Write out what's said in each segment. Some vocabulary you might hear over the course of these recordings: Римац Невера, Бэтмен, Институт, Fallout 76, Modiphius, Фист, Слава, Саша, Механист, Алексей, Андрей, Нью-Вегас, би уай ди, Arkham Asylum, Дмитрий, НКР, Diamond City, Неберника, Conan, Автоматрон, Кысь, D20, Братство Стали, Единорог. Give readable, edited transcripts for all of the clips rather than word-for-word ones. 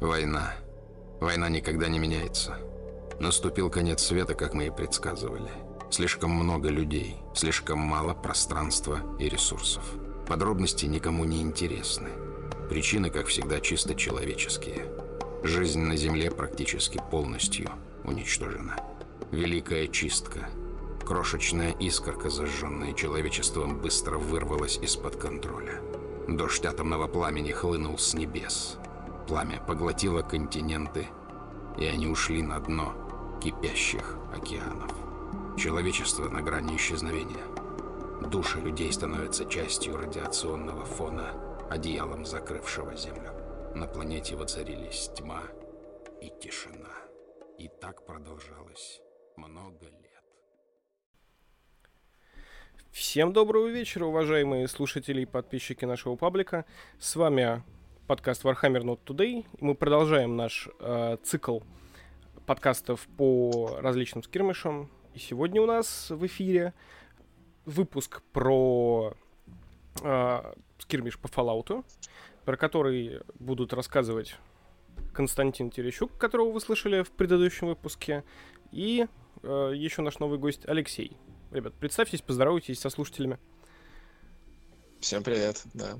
Война. Война никогда не меняется. Наступил конец света, как мы и предсказывали. Слишком много людей, слишком мало пространства и ресурсов. Подробности никому не интересны. Причины, как всегда, чисто человеческие. Жизнь на Земле практически полностью уничтожена. Великая чистка. Крошечная искорка, зажженная человечеством, быстро вырвалась из-под контроля. Дождь атомного пламени хлынул с небес. Пламя поглотило континенты, и они ушли на дно кипящих океанов. Человечество на грани исчезновения. Души людей становятся частью радиационного фона, одеялом закрывшего Землю. На планете воцарились тьма и тишина. И так продолжалось много лет. Всем доброго вечера, уважаемые слушатели и подписчики нашего паблика. С вами подкаст Warhammer Not Today. Мы продолжаем наш цикл подкастов по различным скирмишам. И сегодня у нас в эфире выпуск про скирмиш по Fallout, про который будут рассказывать Константин Терещук, которого вы слышали в предыдущем выпуске, и еще наш новый гость Алексей. Ребят, представьтесь, поздоровайтесь со слушателями. Всем привет, да.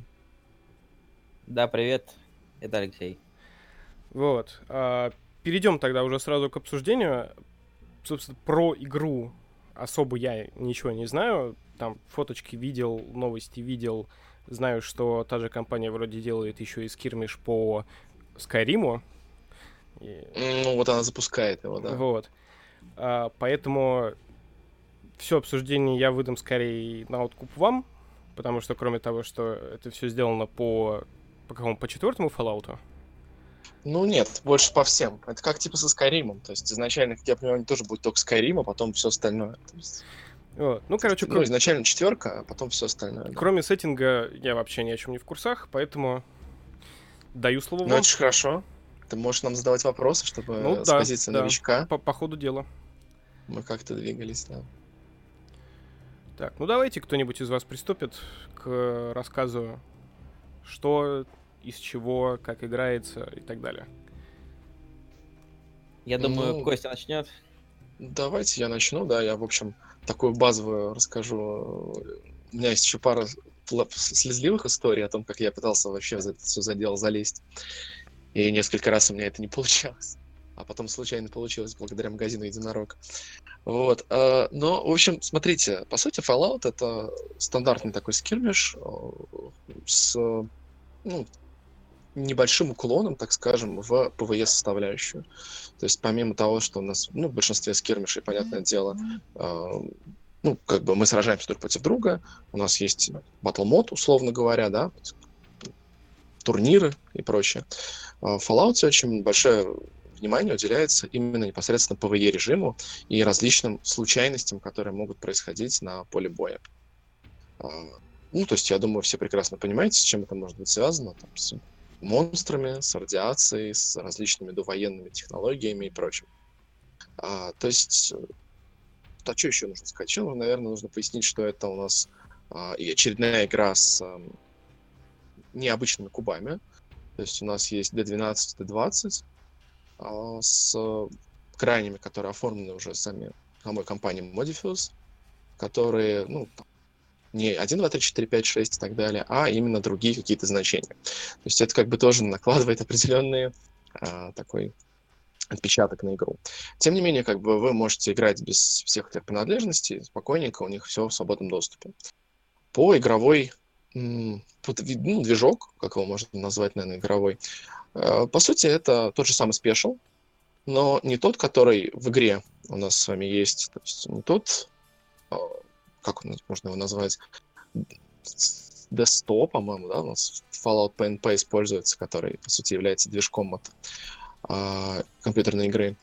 Да, привет, это Алексей. Вот, перейдем тогда уже сразу к обсуждению. Собственно, про игру особо я ничего не знаю. Там фоточки видел, новости видел. Знаю, что та же компания вроде делает еще и скирмиш по Skyrim'у. Ну вот она запускает его, да. Вот, поэтому... Все обсуждение я выдам скорее на откуп вам, потому что кроме того, что это все сделано по четвертому Fallout'у? Ну нет, больше по всем. Это как типа со Skyrim'ом. То есть изначально, как я понимаю, они тоже будет только Skyrim, а потом все остальное. То есть... вот. Ну, короче, изначально четверка, а потом все остальное. Да. Кроме сеттинга, я вообще ни о чем не в курсах, поэтому даю слово вам. Ну, это же хорошо. Ты можешь нам задавать вопросы, чтобы с позиции новичка. По ходу дела. Мы как-то двигались, да. Так, ну давайте кто-нибудь из вас приступит к рассказу, что, из чего, как играется и так далее. Я думаю, Костя начнет. Давайте я начну, да. Я, в общем, такую базовую расскажу. У меня есть еще пара слезливых историй о том, как я пытался вообще в это все задело залезть. И несколько раз у меня это не получалось. А потом случайно получилось благодаря магазину «Единорог». Вот. Но, в общем, смотрите, по сути, Fallout — это стандартный такой скирмиш с небольшим уклоном, так скажем, в ПВЕ-составляющую. То есть помимо того, что у нас в большинстве скирмишей, понятное дело, мы сражаемся друг против друга, у нас есть батл-мод, условно говоря, да, турниры и прочее. В Fallout очень большое внимание уделяется именно непосредственно ПВЕ-режиму и различным случайностям, которые могут происходить на поле боя. Ну, то есть, я думаю, все прекрасно понимаете, с чем это может быть связано, там, с монстрами, с радиацией, с различными довоенными технологиями и прочим. То есть, что еще нужно сказать? Еще, наверное, нужно пояснить, что это у нас и очередная игра с необычными кубами. То есть, у нас есть D12, D20, с крайними, которые оформлены уже сами самой компанией Modiphius, которые, не 1, 2, 3, 4, 5, 6 и так далее, а именно другие какие-то значения. То есть это как бы тоже накладывает определенный такой отпечаток на игру. Тем не менее, как бы вы можете играть без всех этих принадлежностей, спокойненько, у них все в свободном доступе. По игровой движок, как его можно назвать, наверное, игровой, по сути, это тот же самый Special, но не тот, который в игре у нас с вами есть. То есть не тот, как можно его назвать, D100, по-моему, да, у нас Fallout PNP используется, который, по сути, является движком от компьютерной игры.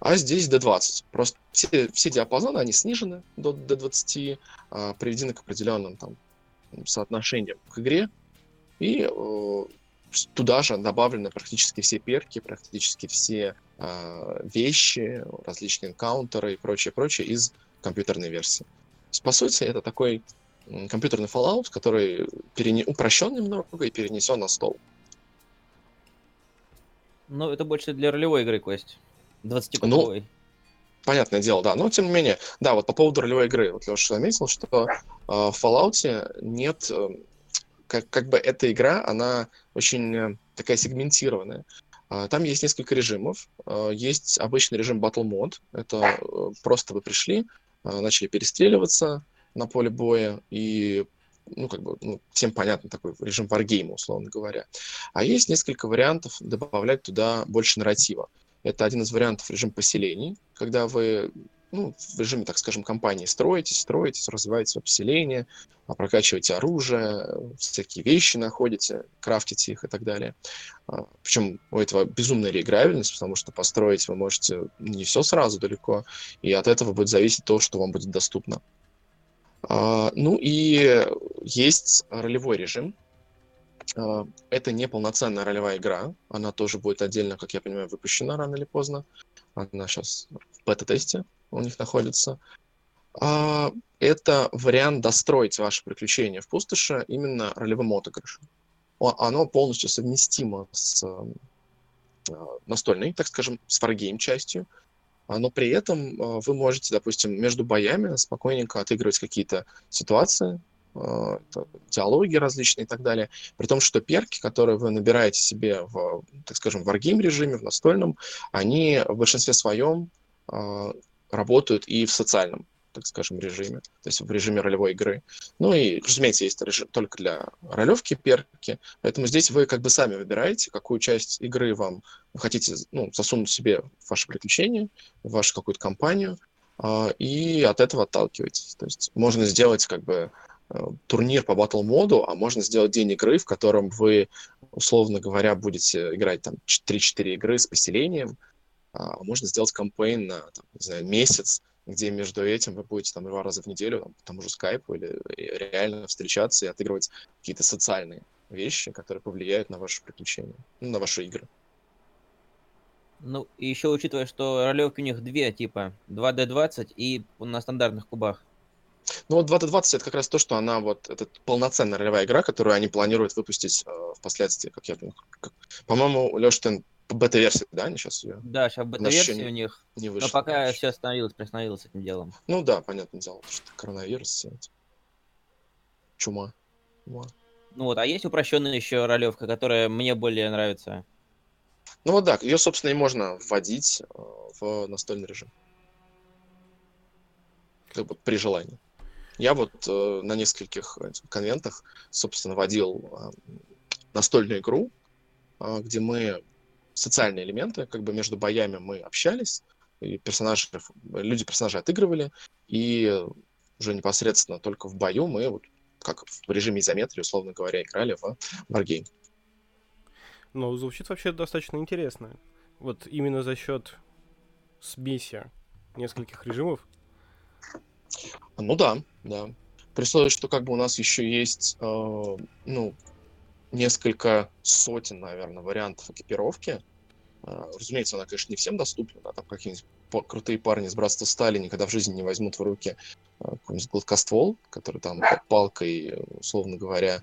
А здесь D20. Просто все диапазоны, они снижены до D20, приведены к определенным там соотношением к игре, и туда же добавлены практически все перки, практически все вещи, различные энкаунтеры и прочее-прочее из компьютерной версии. То есть, по сути, это такой компьютерный Fallout, который упрощен немного и перенесен на стол. Ну, это больше для ролевой игры, Кость. 20-кодовой. Ну, понятное дело, да. Но, тем не менее, да, вот по поводу ролевой игры. Вот Леша заметил, что в Fallout нет... Как бы эта игра, она очень такая сегментированная. Там есть несколько режимов. Есть обычный режим Battle Mode. Это просто вы пришли, начали перестреливаться на поле боя, и, ну, как бы, ну, всем понятно, такой режим варгейма, условно говоря. А есть несколько вариантов добавлять туда больше нарратива. Это один из вариантов режим поселений, когда вы, ну, в режиме, так скажем, кампании строитесь, развиваете свое поселение, прокачиваете оружие, всякие вещи находите, крафтите их и так далее. Причем у этого безумная реиграбельность, потому что построить вы можете не все сразу далеко, и от этого будет зависеть то, что вам будет доступно. Ну и есть ролевой режим. Это не полноценная ролевая игра, она тоже будет отдельно, как я понимаю, выпущена рано или поздно. Она сейчас в бета-тесте у них находится. Это вариант достроить ваше приключение в пустоши именно ролевым отыгрышем. Оно полностью совместимо с настольной, так скажем, с варгейм-частью, но при этом вы можете, допустим, между боями спокойненько отыгрывать какие-то ситуации, диалоги различные и так далее. При том, что перки, которые вы набираете себе в, так скажем, варгейм-режиме, в настольном, они в большинстве своем работают и в социальном, так скажем, режиме, то есть в режиме ролевой игры. Ну и, разумеется, есть режим только для ролевки перки, поэтому здесь вы как бы сами выбираете, какую часть игры вам хотите, ну, засунуть себе в ваше приключение, в вашу какую-то кампанию, и от этого отталкиваетесь. То есть можно сделать как бы турнир по батл-моду, а можно сделать день игры, в котором вы, условно говоря, будете играть там 3-4 игры с поселением, а можно сделать кампейн на, там, не знаю, месяц, где между этим вы будете там 2 раза в неделю, там, по тому же скайпу, или реально встречаться и отыгрывать какие-то социальные вещи, которые повлияют на ваши приключения, ну, на ваши игры. Ну, и еще учитывая, что ролевки у них 2 типа, 2 D20 и на стандартных кубах. Ну вот 2D20 это как раз то, что она вот, это полноценная ролевая игра, которую они планируют выпустить впоследствии, как я понимаю. По-моему, Леш, ты по бета-версии, да, они сейчас ее? Да, сейчас бета-версия у них, не вышло, но пока все остановилось, приостановилось этим делом. Ну да, понятное дело, потому что коронавирус, чума. Ну вот, а есть упрощенная еще ролевка, которая мне более нравится? Ну вот да, ее, собственно, и можно вводить в настольный режим. Как бы при желании. Я вот на нескольких конвентах, собственно, водил настольную игру, где мы социальные элементы, как бы между боями мы общались, и люди-персонажи отыгрывали, и уже непосредственно только в бою мы, вот, как в режиме изометрии, условно говоря, играли в варгейм. Ну, звучит вообще достаточно интересно. Вот именно за счет смеси нескольких режимов. Ну да. При условии, что как бы у нас еще есть, ну, несколько сотен, наверное, вариантов экипировки. Разумеется, она, конечно, не всем доступна, да, там какие-нибудь крутые парни из Братства Стали никогда в жизни не возьмут в руки какой-нибудь гладкоствол, который там под палкой, условно говоря,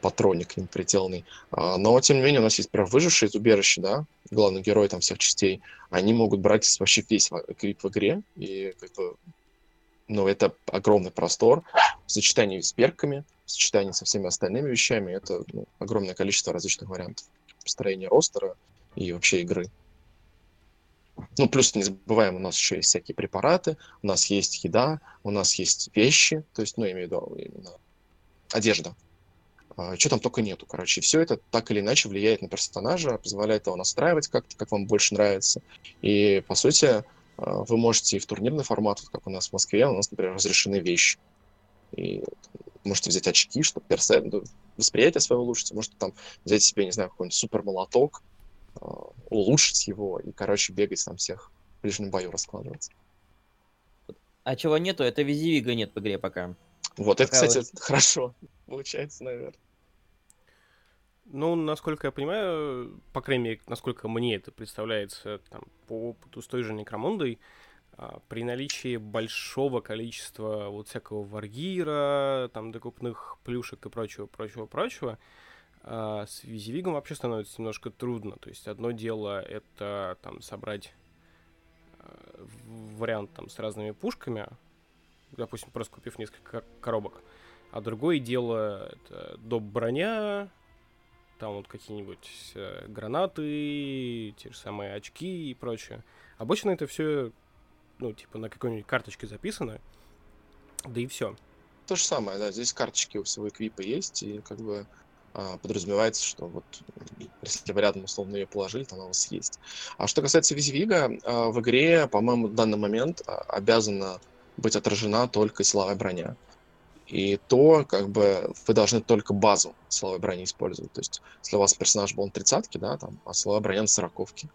патроник неприделанный. Но, тем не менее, у нас есть прям выжившие из убежища, да, главный герой там всех частей, они могут брать вообще весь эквип в игре, и как бы, ну, это огромный простор в сочетании с перками, в сочетании со всеми остальными вещами. Это, ну, огромное количество различных вариантов построения ростера и вообще игры. Ну, плюс, не забываем, у нас еще есть всякие препараты, у нас есть еда, у нас есть вещи, то есть, ну, я имею в виду именно одежда. Чего там только нету, короче. Все это так или иначе влияет на персонажа, позволяет его настраивать как-то, как вам больше нравится. И, по сути... Вы можете и в турнирный формат, как у нас в Москве, у нас, например, разрешены вещи. И можете взять очки, чтобы восприятие свое улучшить. Можете там взять себе, не знаю, какой-нибудь супер молоток, улучшить его и, короче, бегать там всех в ближнем бою раскладывать. А чего нету, это визивига нет в игре пока. Вот, пока это, кстати, хорошо получается, наверное. Ну, насколько я понимаю, по крайней мере, насколько мне это представляется там, по опыту с той же Некромундой, при наличии большого количества вот всякого варгира, там, докупных плюшек и прочего, с визивигом вообще становится немножко трудно. То есть одно дело — это там собрать вариант там с разными пушками, допустим, просто купив несколько коробок. А другое дело — это доп. Броня, там вот какие-нибудь гранаты, те же самые очки и прочее. Обычно это все, ну, типа на какой-нибудь карточке записано, да и все. То же самое, да, здесь карточки у всего эквипа есть, и как бы подразумевается, что вот если вы рядом условно ее положили, то она у вас есть. А что касается визивига, в игре, по-моему, в данный момент обязана быть отражена только силовая броня. И то, как бы, вы должны только базу силовой брони использовать. То есть, если у вас персонаж был на 30-ке, да, там, а силовая броня на 40-ке,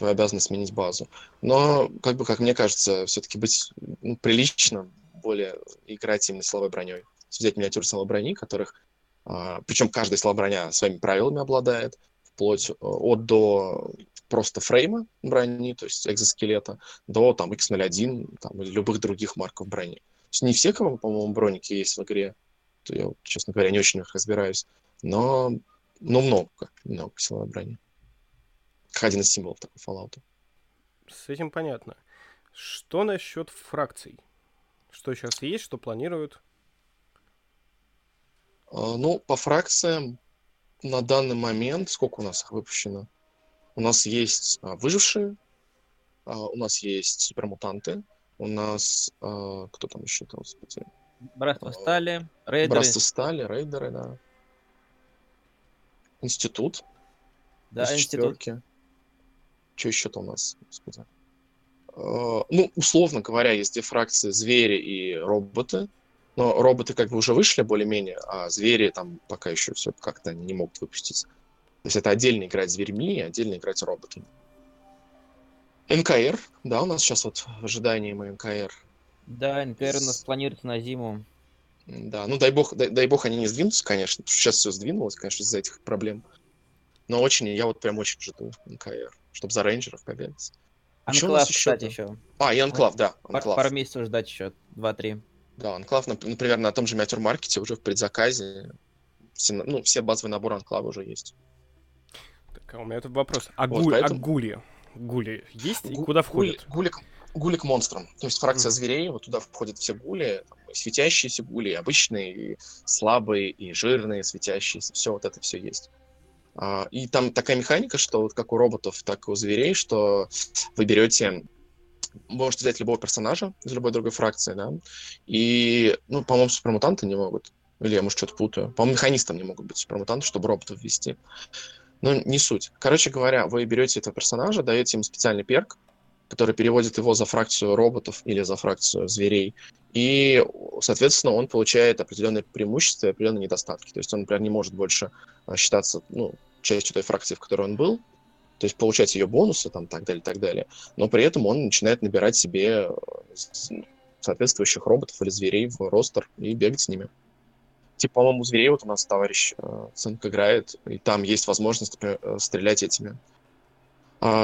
вы обязаны сменить базу. Но, как бы, как мне кажется, все-таки быть, ну, прилично, более играть именно силовой броней. Взять миниатюры силовой брони, которых... причем каждая силовая броня своими правилами обладает, вплоть от до просто фрейма брони, то есть экзоскелета, до там X01 там, или любых других марков брони. То есть не все, по-моему, броники есть в игре. Я, честно говоря, не очень в них разбираюсь. Но много силовой брони. Как один из символов такого Fallout. С этим понятно. Что насчет фракций? Что сейчас есть, что планируют? Ну, по фракциям на данный момент... Сколько у нас их выпущено? У нас есть выжившие, у нас есть супермутанты, у нас... Кто там еще? Братство Стали, рейдеры. Братство Стали, рейдеры, да. Институт. Да, Институт. Что еще-то у нас? Господи. Ну, условно говоря, есть две фракции — звери и роботы. Но роботы как бы уже вышли более-менее, а звери там пока еще все как-то не могут выпуститься. То есть это отдельно играть зверьми и отдельно играть роботами. НКР, да, у нас сейчас вот в ожидании мы НКР. Да, НКР у нас планируется на зиму. Да, ну дай бог они не сдвинутся, конечно, потому что сейчас все сдвинулось, конечно, из-за этих проблем. Но очень, я вот прям очень жду НКР, чтобы за рейнджеров побегать. Анклав, кстати, еще. И Анклав, да. Анклав. Пару месяцев ждать еще, 2-3. Да, Анклав, например, на том же Miniature Market уже в предзаказе. Все базовые наборы Анклава уже есть. Так, а у меня тут вопрос. Гули есть и куда входят? Гули к монстрам. То есть фракция зверей, вот туда входят все гули, там, светящиеся гули, обычные, и слабые, и жирные, светящиеся. Все вот это все есть. И там такая механика, что вот как у роботов, так и у зверей, что вы берете... Можете взять любого персонажа из любой другой фракции, да, и, ну, по-моему, супермутанты не могут, или я, может, что-то путаю, по-моему, механистам не могут быть супермутанты, чтобы роботов ввести, но не суть. Короче говоря, вы берете этого персонажа, даете ему специальный перк, который переводит его за фракцию роботов или за фракцию зверей, и, соответственно, он получает определенные преимущества и определенные недостатки, то есть он, например, не может больше считаться, ну, частью той фракции, в которой он был, то есть получать ее бонусы, там, так далее. Но при этом он начинает набирать себе соответствующих роботов или зверей в ростер и бегать с ними. Типа, по-моему, у зверей вот у нас товарищ Цинк играет, и там есть возможность, например, стрелять этими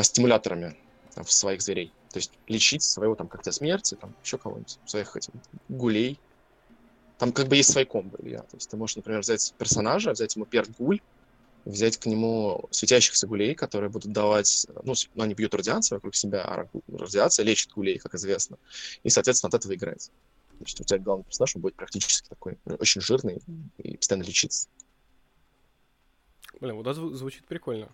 стимуляторами в своих зверей. То есть лечить своего, там, когтя смерти, там, еще кого-нибудь, своих этих гулей. Там как бы есть свои комбо, Илья. То есть ты можешь, например, взять персонажа, взять ему перк-гуль, взять к нему светящихся гулей, которые будут давать... Ну, они бьют радиацию вокруг себя, а радиация лечит гулей, как известно. И, соответственно, от этого играть. Значит, у тебя главный персонаж, он будет практически такой очень жирный и постоянно лечится. Блин, вот это звучит прикольно.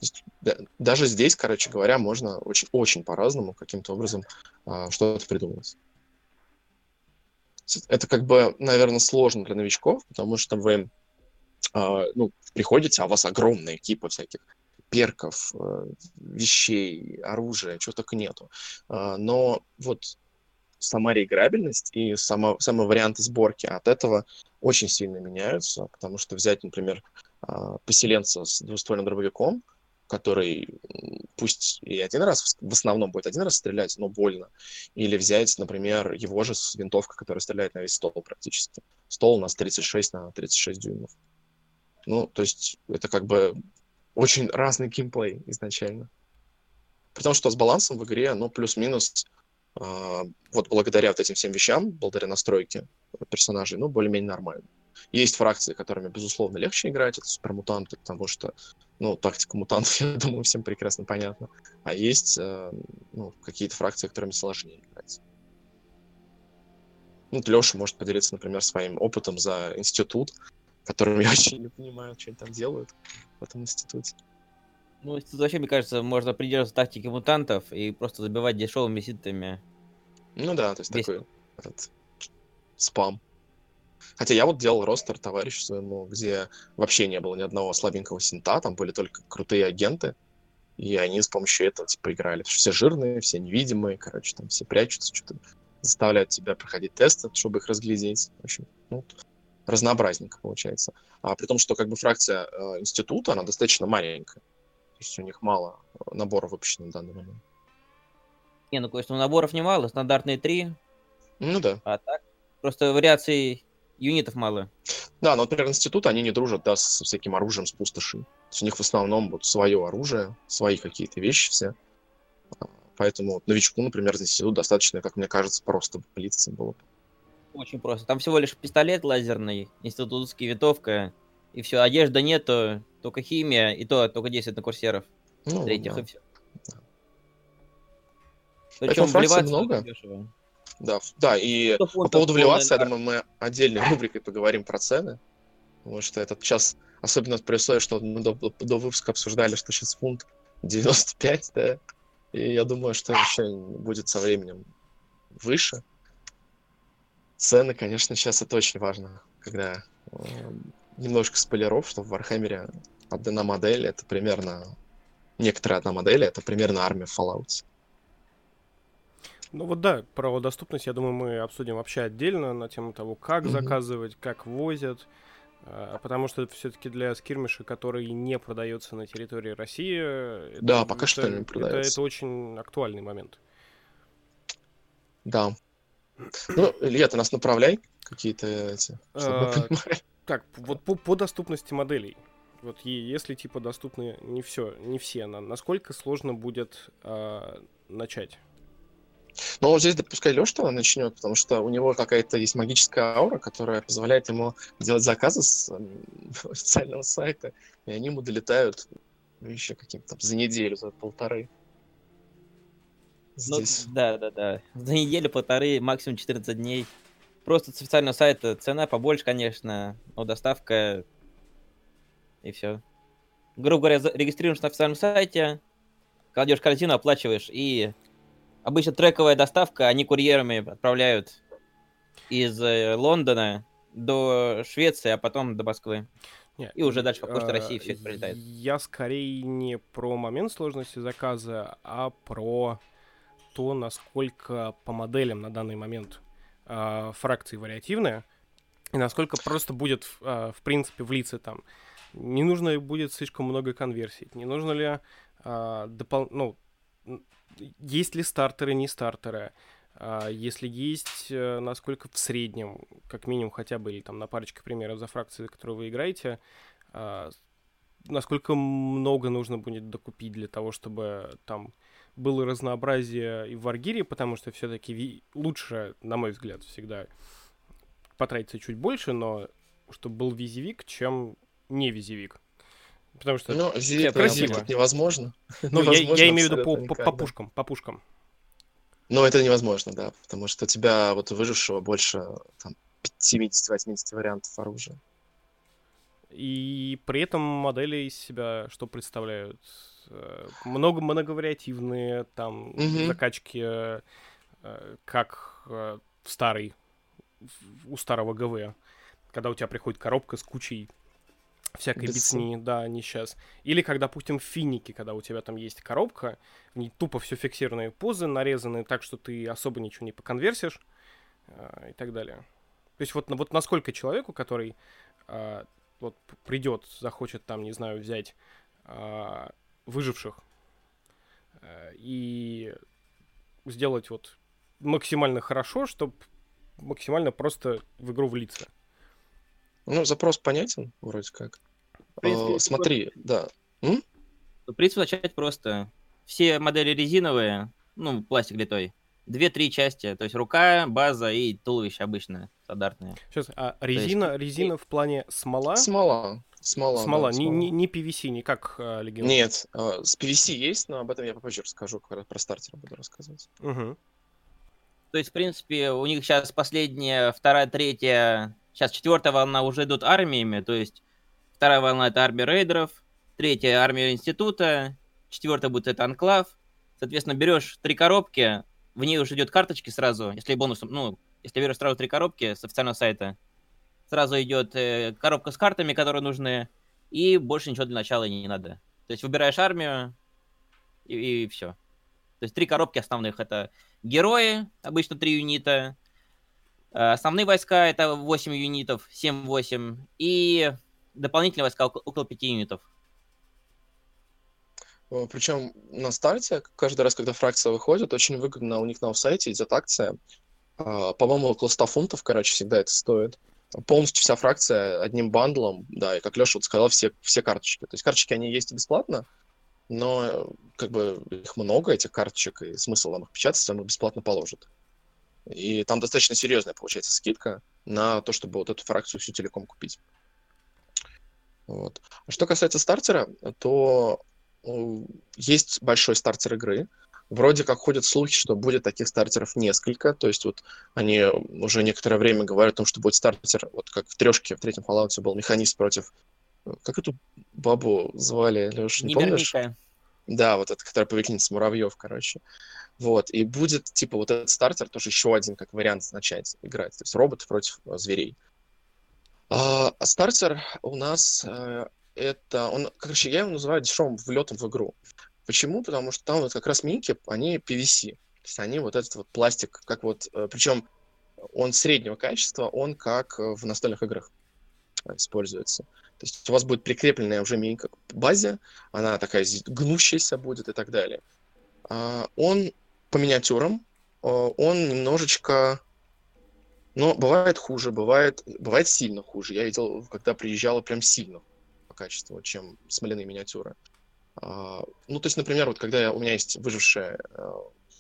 Даже здесь, короче говоря, можно очень по-разному каким-то образом что-то придумать. Это, как бы, наверное, сложно для новичков, потому что вы... приходите, а у вас огромная кипа всяких перков, вещей, оружия, чего только нету. Но вот сама реиграбельность и самые варианты сборки от этого очень сильно меняются, потому что взять, например, поселенца с двуствольным дробовиком, который пусть и один раз, в основном будет один раз стрелять, но больно. Или взять, например, его же с винтовкой, которая стреляет на весь стол практически. Стол у нас 36 на 36 дюймов. Ну, то есть это как бы очень разный геймплей изначально. Потому что с балансом в игре, ну, плюс-минус, вот благодаря вот этим всем вещам, благодаря настройке персонажей, ну, более-менее нормально. Есть фракции, которыми, безусловно, легче играть, это супермутанты, потому что, ну, тактика мутантов, я думаю, всем прекрасно понятна. А есть, ну, какие-то фракции, которыми сложнее играть. Ну, Леша может поделиться, например, своим опытом за институт, которым я вообще не понимаю, что они там делают в этом институте. Ну, институт вообще, мне кажется, можно придерживаться тактики мутантов и просто забивать дешевыми ситами. Ну да, то есть такой этот, спам. Хотя я вот делал ростер товарищу своему, где вообще не было ни одного слабенького синта, там были только крутые агенты, и они с помощью этого типа играли. Потому что все жирные, все невидимые, короче, там все прячутся, что-то заставляют тебя проходить тесты, чтобы их разглядеть. В общем, ну, разнообразненько получается. А при том, что как бы фракция института, она достаточно маленькая. То есть у них мало наборов выпущено на данный момент. Не, ну, конечно, наборов немало, стандартные 3. Ну да. А так, просто вариаций юнитов мало. Да, но, например, институт, они не дружат, да, со всяким оружием с пустоши. То есть у них в основном вот свое оружие, свои какие-то вещи все. Поэтому вот, новичку, например, из института достаточно, как мне кажется, просто влиться было бы. Очень просто. Там всего лишь пистолет лазерный, институтский, винтовка, и все. Одежда нету, только химия, и то только 10 на курсеров. Ну, третьих, да. И все. Да. Причем вливаться много. Дешево. Да, да, и по поводу вливаться, я думаю, мы отдельной рубрикой поговорим про цены. Потому что этот час, особенно при условии, что мы до выпуска обсуждали, что сейчас фунт 95, да. И я думаю, что еще будет со временем выше. Цены, конечно, сейчас это очень важно, когда немножко спойлеров, что в Warhammer одна модель, это примерно... Некоторые одна модель, это примерно армия в Fallout. Ну вот да, про доступность, я думаю, мы обсудим вообще отдельно на тему того, как заказывать, как возят. Потому что все-таки для скирмиша, который не продается на территории России, да, это, пока что не продается. Это очень актуальный момент. Да. Ну, Илья, ты нас направляй какие-то эти, чтобы мы понимали. Так, вот по доступности моделей. Вот если типа доступны не все, насколько сложно будет начать? Но вот здесь допускай Лёша, что он начнет, потому что у него какая-то есть магическая аура, которая позволяет ему делать заказы с официального сайта, и они ему долетают еще каким-то там за неделю, за полторы. Здесь. Ну, да. За неделю, полторы, максимум 14 дней. Просто с официального сайта цена побольше, конечно, но доставка и все. Грубо говоря, регистрируешься на официальном сайте, кладешь корзину, оплачиваешь и... Обычно трековая доставка, они курьерами отправляют из Лондона до Швеции, а потом до Москвы. Нет, и уже дальше по почте России все это прилетает. Я скорее не про момент сложности заказа, а про то, насколько по моделям на данный момент фракции вариативные, и насколько просто будет, в принципе, влиться там. Не нужно ли будет слишком много конверсий? Не нужно ли есть ли стартеры, не стартеры? Если есть, насколько в среднем, как минимум хотя бы, или там на парочке примеров за фракции, которые вы играете, насколько много нужно будет докупить для того, чтобы там было разнообразие и в Варгире, потому что все-таки лучше, на мой взгляд, всегда потратиться чуть больше, но чтобы был визивик, чем не визивик. Потому что красиво. Это невозможно. Ну, я имею в виду по пушкам. Но это невозможно, да, потому что у тебя вот выжившего больше там, 70-80 вариантов оружия. И при этом модели из себя что представляют? Многовариативные там закачки, как у старого ГВ, когда у тебя приходит коробка с кучей всякой бицни, да, не сейчас. Или когда, допустим, в финике, когда у тебя там есть коробка, в ней тупо все фиксированные позы, нарезаны так, что ты особо ничего не поконверсишь, и так далее. То есть вот насколько человеку, который вот придет, захочет там, не знаю, взять выживших и сделать вот максимально хорошо, чтобы максимально просто в игру влиться. Ну, запрос понятен, вроде как. В принципе, начать просто. Все модели резиновые, ну, пластик литой. 2-3 части, то есть рука, база и туловище обычное, стандартное. Сейчас, а резина в плане смола? Смола. Да, не PVC, не как легион. Нет, с PVC есть, но об этом я попозже расскажу, когда про стартера буду рассказывать. Угу. То есть, в принципе, у них сейчас последняя, вторая, третья, сейчас четвертая волна уже идут армиями, то есть вторая волна — это армия рейдеров, третья — армия института, четвертая будет — это анклав. Соответственно, берешь 3 коробки, в ней уже идет карточки сразу, если бонусом, ну, если берешь сразу 3 коробки с официального сайта, сразу идет коробка с картами, которые нужны, и больше ничего для начала не надо. То есть выбираешь армию, и все. То есть 3 коробки основных — это герои, обычно 3 юнита, основные войска — это 8 юнитов, 7-8, и дополнительные войска около 5 юнитов. Причем на старте, каждый раз, когда фракция выходит, очень выгодно у них на сайте идет акция. По-моему, около 100 фунтов, короче, всегда это стоит. Полностью вся фракция одним бандлом, да, и как Леша вот сказал, все карточки. То есть карточки, они есть и бесплатно, но как бы их много, этих карточек, и смысл вам их печатать, если вам их бесплатно положат. И там достаточно серьезная, получается, скидка на то, чтобы вот эту фракцию всю целиком купить. Вот. Что касается стартера, то... Есть большой стартер игры. Вроде как ходят слухи, что будет таких стартеров несколько. То есть вот они уже некоторое время говорят о том, что будет стартер, вот как в трешке, в третьем Fallout был Механист против... Как эту бабу звали, Леш, не помнишь? Неберника. Да, вот эта, которая повелительница муравьев, короче. Вот, и будет, типа, вот этот стартер тоже еще один, как вариант, начать играть. То есть роботы против зверей. А стартер у нас... Это он, короче, я его называю дешевым влетом в игру. Почему? Потому что там вот как раз миники, они PVC. То есть они вот этот вот пластик, как вот, причем он среднего качества, он как в настольных играх используется. То есть у вас будет прикрепленная уже миника к базе, она такая гнущаяся будет и так далее. Он по миниатюрам, он немножечко... Но бывает хуже, бывает сильно хуже. Я видел, когда приезжала, прям сильно качество, чем смоляные миниатюры. Ну, то есть, например, вот когда у меня есть выжившая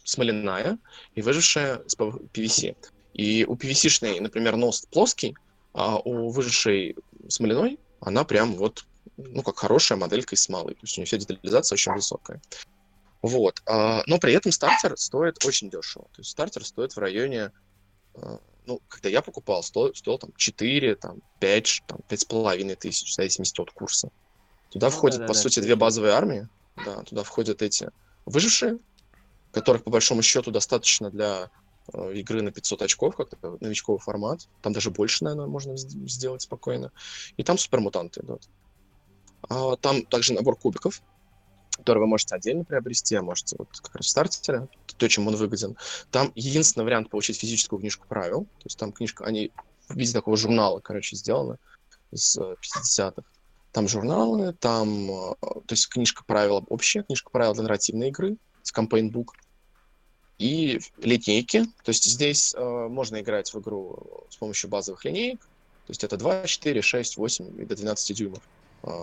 смоляная и выжившая с PVC. И у PVC-шной, например, нос плоский, а у выжившей смоляной она прям вот, ну, как хорошая моделька из смолы. То есть у нее вся детализация очень высокая. Вот. Но при этом стартер стоит очень дешево. То есть стартер стоит в районе... Ну, когда я покупал, стоил там 4, там, 5, там, 5,5 тысяч, в зависимости от курса. Туда входят, по сути, две базовые армии. Да, туда входят эти выжившие, которых, по большому счету, достаточно для игры на 500 очков, как-то новичковый формат. Там даже больше, наверное, можно сделать спокойно. И там супермутанты идут. А там также набор кубиков, который вы можете отдельно приобрести, а можете вот как раз в стартере, то, чем он выгоден. Там единственный вариант получить физическую книжку правил, то есть там книжка, они в виде такого журнала, короче, сделаны из 50-х. Там журналы, там, то есть книжка правил общая, книжка правил для нарративной игры, кампейн-бук, и линейки, то есть здесь можно играть в игру с помощью базовых линеек, то есть это 2, 4, 6, 8 и до 12 дюймов.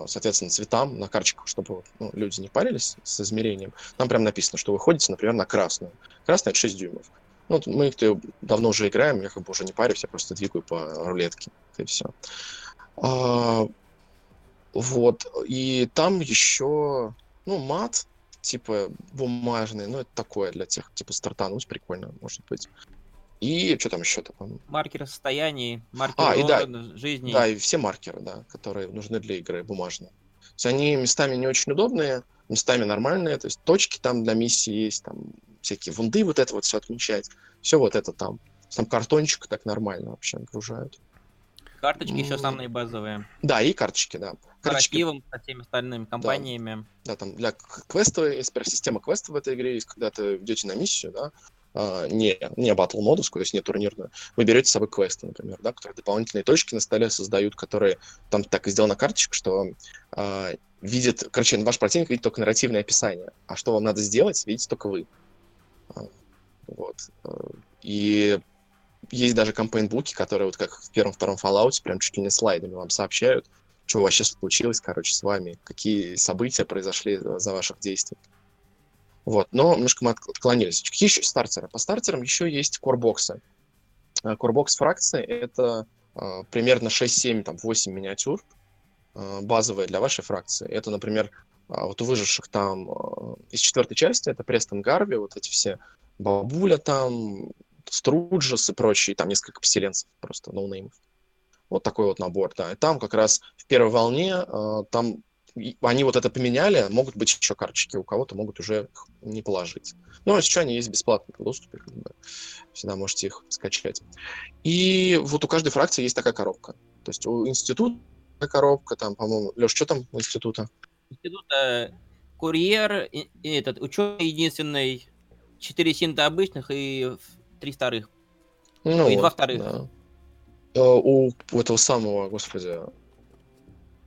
Соответственно, цветам на карточках, чтобы люди не парились с измерением. Там прям написано, что вы ходите, например, на красную. Красная — это 6 дюймов. Ну, вот мы, кто давно уже играем, я как бы уже не парюсь, я просто двигаю по рулетке, и все. Вот. И там еще, ну, мат, типа бумажный, ну, это такое для тех, типа, стартануть прикольно, может быть. И что там еще-то? Маркеры состояний, маркеры жизни. Да, и все маркеры, да, которые нужны для игры, бумажные. То есть они местами не очень удобные, местами нормальные, то есть точки там для миссии есть, там всякие вунды, вот это вот все отмечать, все вот это там. Там картончик так нормально вообще нагружают. Карточки еще самые базовые. Да, и карточки, да. Корпоративом, со всеми остальными компаниями. Да, там для квестовой, система квестов в этой игре есть, когда ты идете на миссию, да, не батл-модовскую, то есть не турнирную, вы берете с собой квесты, например, да, которые дополнительные точки на столе создают, которые там так и сделана карточка, что видит, короче, ваш противник видит только нарративное описание, а что вам надо сделать, видите только вы. Вот. И есть даже кампейн-буки, которые вот как в первом-втором Fallout прям чуть ли не слайдами вам сообщают, что вообще случилось, короче, с вами, какие события произошли за ваших действий. Вот, но немножко мы отклонились. Еще стартеры. По стартерам еще есть корбоксы. Корбокс фракции — это примерно 6-7, там, 8 миниатюр базовые для вашей фракции. Это, например, вот у выживших там из четвертой части, это Престон Гарви, вот эти все бабуля там, Струджес и прочие, там несколько поселенцев просто, ноунеймов. Вот такой вот набор, да. И там как раз в первой волне там они вот это поменяли, могут быть еще карточки, у кого-то могут уже их не положить. Ну, а сейчас они есть в бесплатном доступе, как бы. Всегда можете их скачать. И вот у каждой фракции есть такая коробка. То есть у Института такая коробка, там, по-моему... Леш, что там у Института? Института курьер, этот, ученый единственный, 4 синта обычных и 3 старых. Ну, и 2 вот, вторых. Да. У этого самого, господи...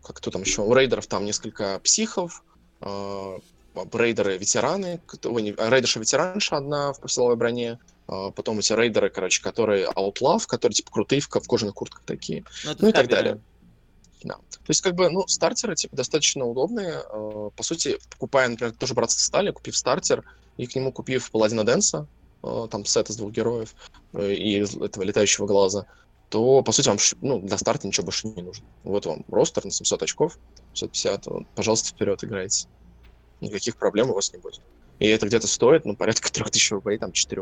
Как кто там еще? У рейдеров там несколько психов, рейдеры-ветераны, рейдерша-ветеранша одна в поселовой броне, потом эти рейдеры, короче, которые аутлав, которые типа крутые в кожаных куртках такие, ну и так далее. Да. То есть, как бы, ну, стартеры типа достаточно удобные. По сути, покупая, например, тоже Братство Стали, купив стартер и к нему купив Паладина Дэнса, там сет из 2 героев и этого летающего глаза, то, по сути, вам, ну, для старта ничего больше не нужно. Вот вам ростер на 700 очков, 750, вот, пожалуйста, вперед играйте. Никаких проблем у вас не будет. И это где-то стоит, ну, порядка 3000 рублей, там, 4.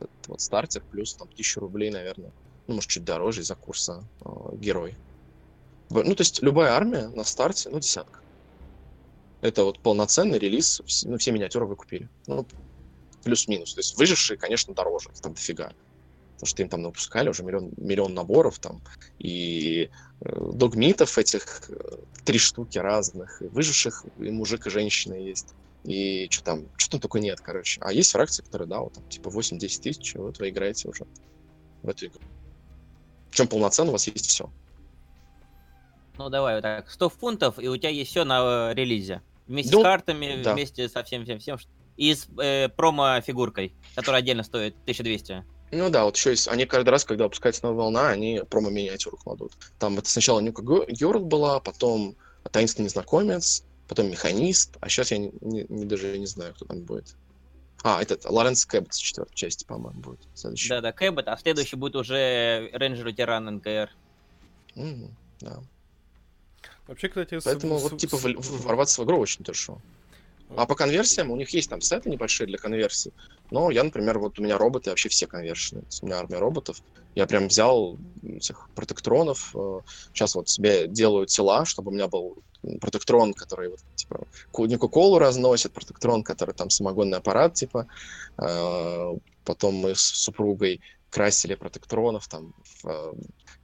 Это вот стартер плюс, там, 1000 рублей, наверное. Ну, может, чуть дороже из-за курса герой. Ну, то есть, любая армия на старте, ну, десятка. Это вот полноценный релиз, ну, все миниатюры вы купили. Ну, плюс-минус. То есть, выжившие, конечно, дороже, там, дофига. Потому что им там напускали уже миллион наборов там, и догмитов этих 3 штуки разных, и выживших, и мужик, и женщина есть, и что там только нет, короче. А есть фракции, которые, да, вот там типа 8-10 тысяч, и вот вы играете уже в эту игру. Причем полноценно у вас есть все. Ну давай вот так, 100 фунтов, и у тебя есть все на релизе. Вместе с картами, да. Вместе со всем-всем-всем. И с промо-фигуркой, которая отдельно стоит 1200. Ну да, вот еще есть, они каждый раз, когда выпускается новая волна, они промо-миниатюру кладут. Там это сначала Нюка Гёрл была, потом Таинственный Незнакомец, потом Механист, а сейчас я даже не знаю, кто там будет. А, этот Ларенс Кэббот с 4-й части, по-моему, будет. Следующий. Да-да, Кэббот, а следующий будет уже рейнджер-ветеран НКР. Да. Вообще, кстати, поэтому вот типа ворваться в игру очень тяжело. А по конверсиям у них есть там сеты небольшие для конверсий. Но я, например, вот у меня роботы вообще все конвершены. У меня армия роботов. Я прям взял этих протектронов. Сейчас вот себе делаю тела, чтобы у меня был протектрон, который вот, типа, Кока-Колу разносит, протектрон, который там самогонный аппарат, типа. Потом мы с супругой красили протектронов там в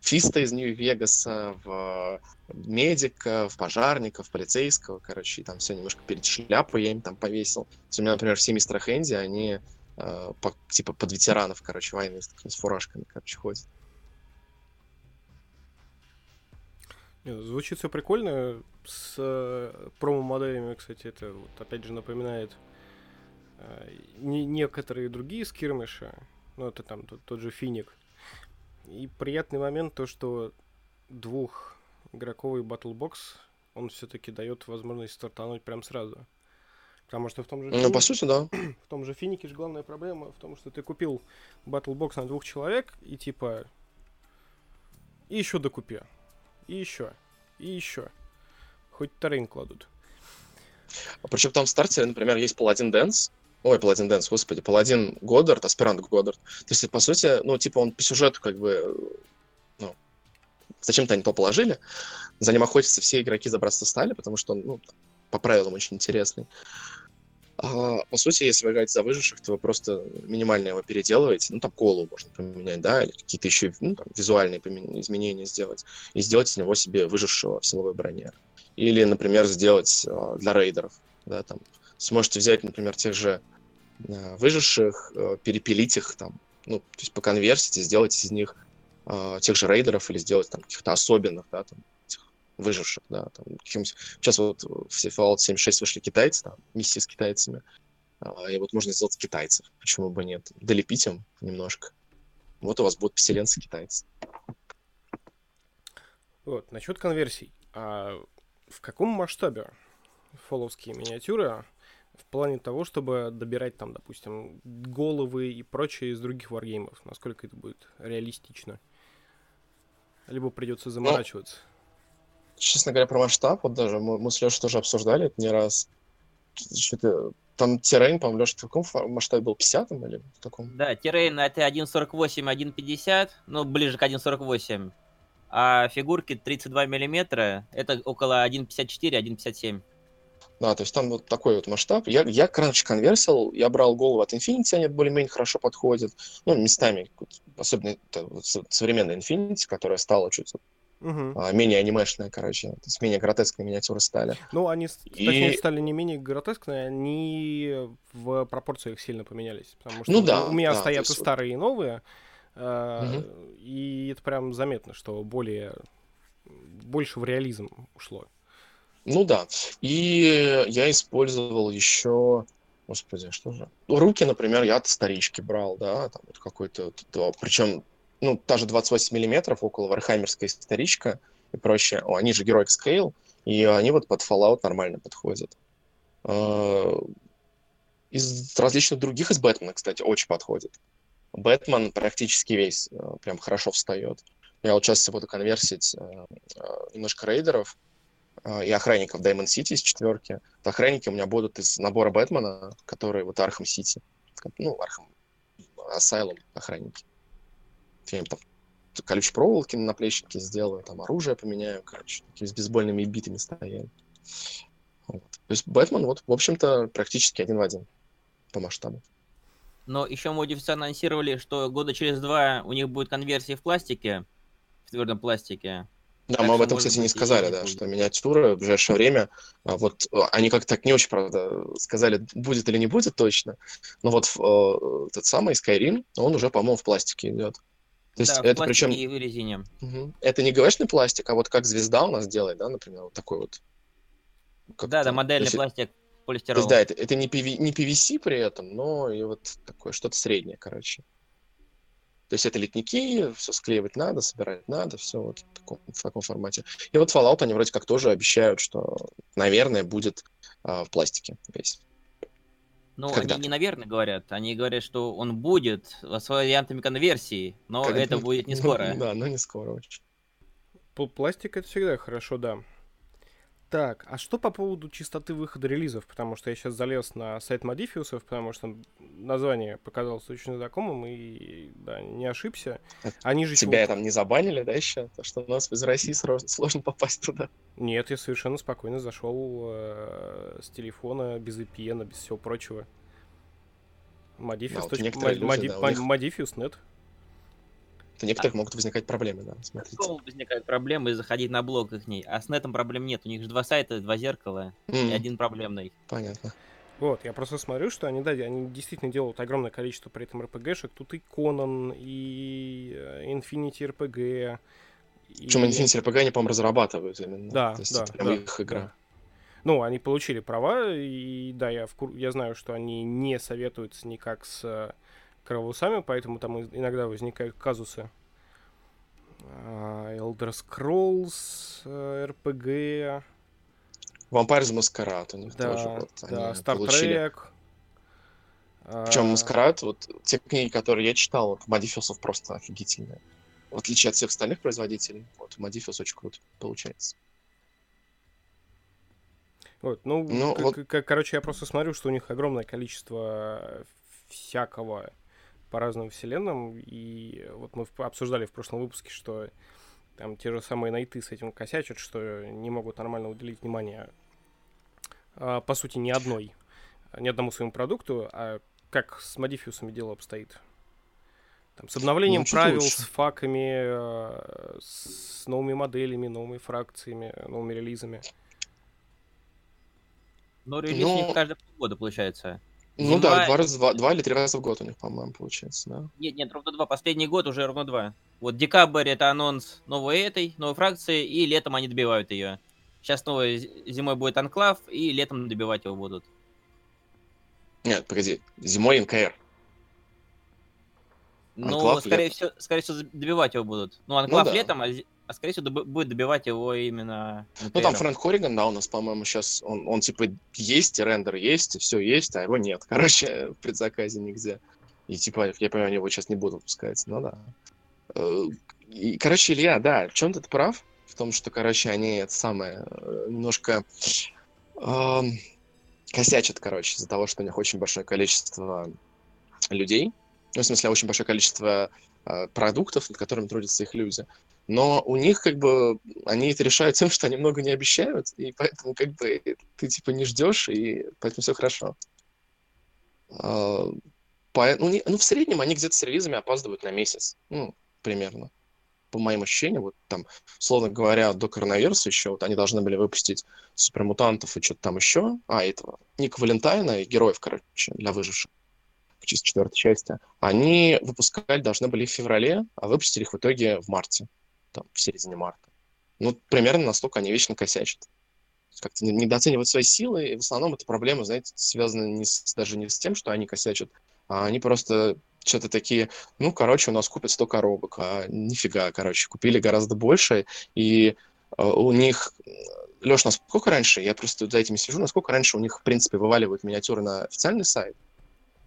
Фиста из Нью-Вегаса, в медика, в пожарника, в полицейского, короче, и там все немножко перед шляпой я им там повесил. У меня, например, все мистера Хэнди, они типа под ветеранов, короче, войны с такими с фуражками, короче, ходят. Звучит все прикольно. С промо-моделями, кстати, это вот, опять же напоминает некоторые другие скирмыши. Ну, это там тот же Финик. И приятный момент то, что двухигроковый батлбокс, он все-таки дает возможность стартануть прям сразу. Потому что в том же... Ну, по сути, да. В том же Финике же главная проблема в том, что ты купил батлбокс на 2 человек и типа... И еще докупи. И еще. И еще. Хоть террейн кладут. Причем там в старте, например, есть Паладин Дэнс. Ой, Паладин Дэнс, господи, Паладин Годдард, аспирант Годдард. То есть, по сути, ну, типа, он по сюжету, как бы, ну, зачем-то они то положили. За ним охотятся все игроки за Братство Стали, потому что он, ну, по правилам очень интересный. А, по сути, если вы играете за выживших, то вы просто минимально его переделываете. Ну, там голову можно поменять, да, или какие-то еще, ну, там, визуальные изменения сделать. И сделать из него себе выжившего в силовой броне. Или, например, сделать для рейдеров, да, там. Сможете взять, например, тех же выживших, перепилить их там, ну, то есть по конверсии сделать из них тех же рейдеров или сделать там каких-то особенных, да, там, выживших, да, там, сейчас вот в Fallout 76 вышли китайцы, там, миссии с китайцами, и вот можно сделать китайцев, почему бы нет, долепить им немножко, вот у вас будут поселенцы-китайцы. Вот, насчет конверсий, а в каком масштабе фолловские миниатюры... в плане того, чтобы добирать там, допустим, головы и прочее из других варгеймов, насколько это будет реалистично. Либо придется заморачиваться. Ну, честно говоря, про масштаб, вот даже мы с Лешей тоже обсуждали это не раз. Что-то... Там террейн, по-моему, Леша, в каком масштабе был? 50-м или в таком? Да, террейн это 1.48, 1.50, ну, ближе к 1.48. А фигурки 32 миллиметра, это около 1.54, 1.57. Да, то есть там вот такой вот масштаб. Я короче, конверсил, я брал голову от Infinity, они более-менее хорошо подходят. Ну, местами, особенно это, вот, современная Infinity, которая стала чуть менее анимешная, короче, то есть менее гротескные миниатюры стали. Ну, они, точнее, стали не менее гротескные, они в пропорциях сильно поменялись, потому что у меня стоят и старые, и новые, и это прям заметно, что больше в реализм ушло. Ну да, и я использовал еще... Господи, что же? Руки, например, я от старички брал, да, там вот какой-то... Причем, ну, та же 28 миллиметров, около вархаммерская старичка и прочее. О, они же Heroic Scale, и они вот под Fallout нормально подходят. Из различных других, из Бэтмена, кстати, очень подходит. Бэтмен практически весь прям хорошо встает. Я вот сейчас буду конверсить немножко рейдеров и охранников Diamond City из четверки. Вот охранники у меня будут из набора Бэтмена, которые вот Arkham City, ну, Arkham Asylum охранники. Я им там колючие проволоки на наплечники сделаю, там оружие поменяю, короче, такие с бейсбольными битами стояли. Вот. То есть Бэтмен, вот, в общем-то, практически один в один по масштабу. Но еще Modiphius анонсировали, что года через 2 у них будет конверсия в пластике, в твердом пластике. Да, так мы об этом, кстати, не сказали, да, что миниатюры в ближайшее время, вот они как-то так не очень, правда, сказали, будет или не будет точно, но вот этот самый Skyrim, он уже, по-моему, в пластике идет. То есть да, это причем и в резине. Это не ГВшный пластик, а вот как звезда у нас делает, да, например, вот такой вот. Да, модельный пластик полистирол. Да, это не PVC при этом, но и вот такое что-то среднее, короче. То есть это литники, все склеивать надо, собирать надо, все вот в таком формате. И вот Fallout они вроде как тоже обещают, что, наверное, будет в пластике весь. Ну, когда-то. Они не наверное говорят, они говорят, что он будет с вариантами конверсии, но когда-то это будет не скоро. Да, но не скоро очень. Пластик это всегда хорошо, да. Так, а что по поводу частоты выхода релизов? Потому что я сейчас залез на сайт Modiphius, потому что название показалось очень знакомым и да, не ошибся. Они же тебя там не забанили, да, еще? То, что у нас из России сложно попасть туда. Нет, я совершенно спокойно зашел с телефона, без VPN, без всего прочего. Modiphius. Modiphius.net. У некоторых могут возникать проблемы, да, смотрите. Возникают проблемы, заходить на блог их. А с нетом проблем нет, у них же 2 сайта, 2 зеркала и один проблемный. Понятно. Вот, я просто смотрю, что они, да, они действительно делают огромное количество при этом РПГшек. Тут и Conan, и Infinity RPG. Причем Infinity RPG они, по-моему, разрабатывают именно. Да, то есть да, это прям их игра. Да. Ну, они получили права, и да, я знаю, что они не советуются никак с... кровосами, поэтому там иногда возникают казусы. Elder Scrolls, RPG... Vampire the Masquerade у них тоже. Вот, да, Star Trek. Причем Masquerade, вот те книги, которые я читал, вот, Modiphius просто офигительные. В отличие от всех остальных производителей, вот Modiphius очень круто получается. Вот, ну вот... Короче, я просто смотрю, что у них огромное количество всякого по разным вселенным, и вот мы обсуждали в прошлом выпуске, что там те же самые найты с этим косячат, что не могут нормально уделить внимание, по сути, ни одному своему продукту, а как с Modiphius дело обстоит. Там, с обновлением правил, лучше. С факами, с новыми моделями, новыми фракциями, новыми релизами. Но релиз у них каждые полгода, получается. Ну зима... да, два или 3 раза в год у них, по-моему, получается, да. Нет, ровно 2. Последний год уже ровно 2. Вот декабрь — это анонс новой фракции, и летом они добивают ее. Сейчас зимой будет Анклав, и летом добивать его будут. Нет, погоди, зимой НКР. Ну, скорее всего, добивать его будут. Ну, Анклав летом, а скорее всего будет добивать его именно... НКР. Ну там Фрэнк Хорриган, да, у нас, по-моему, сейчас он типа есть, рендер есть, все есть, а его нет. Короче, в предзаказе нигде. И типа, я понимаю, они его сейчас не будут пускать, ну да. И, короче, Илья, да, в чем-то ты прав, в том, что, короче, они это самое, немножко... косячат, короче, из-за того, что у них очень большое количество людей, ну, в смысле, очень большое количество продуктов, над которыми трудятся их люди. Но у них, как бы, они это решают тем, что они много не обещают, и поэтому, как бы, ты, типа, не ждешь, и поэтому все хорошо. Ну, в среднем они где-то с релизами опаздывают на месяц, ну, примерно. По моим ощущениям, вот там, словно говоря, до коронавируса еще, вот они должны были выпустить супермутантов и что-то там еще, этого, Ника Валентайна и героев, короче, для выживших, в чисто четвертой части, они выпускать должны были в феврале, а выпустили их в итоге в марте, там, в середине марта. Ну, примерно настолько они вечно косячат. Как-то недооценивают свои силы, и в основном эта проблема, знаете, связана даже не с тем, что они косячат, а они просто... Что-то такие, ну, короче, у нас купят 100 коробок, а нифига, короче, купили гораздо больше, и у них... Лёш, насколько раньше, я просто за этим сижу, насколько раньше у них, в принципе, вываливают миниатюры на официальный сайт,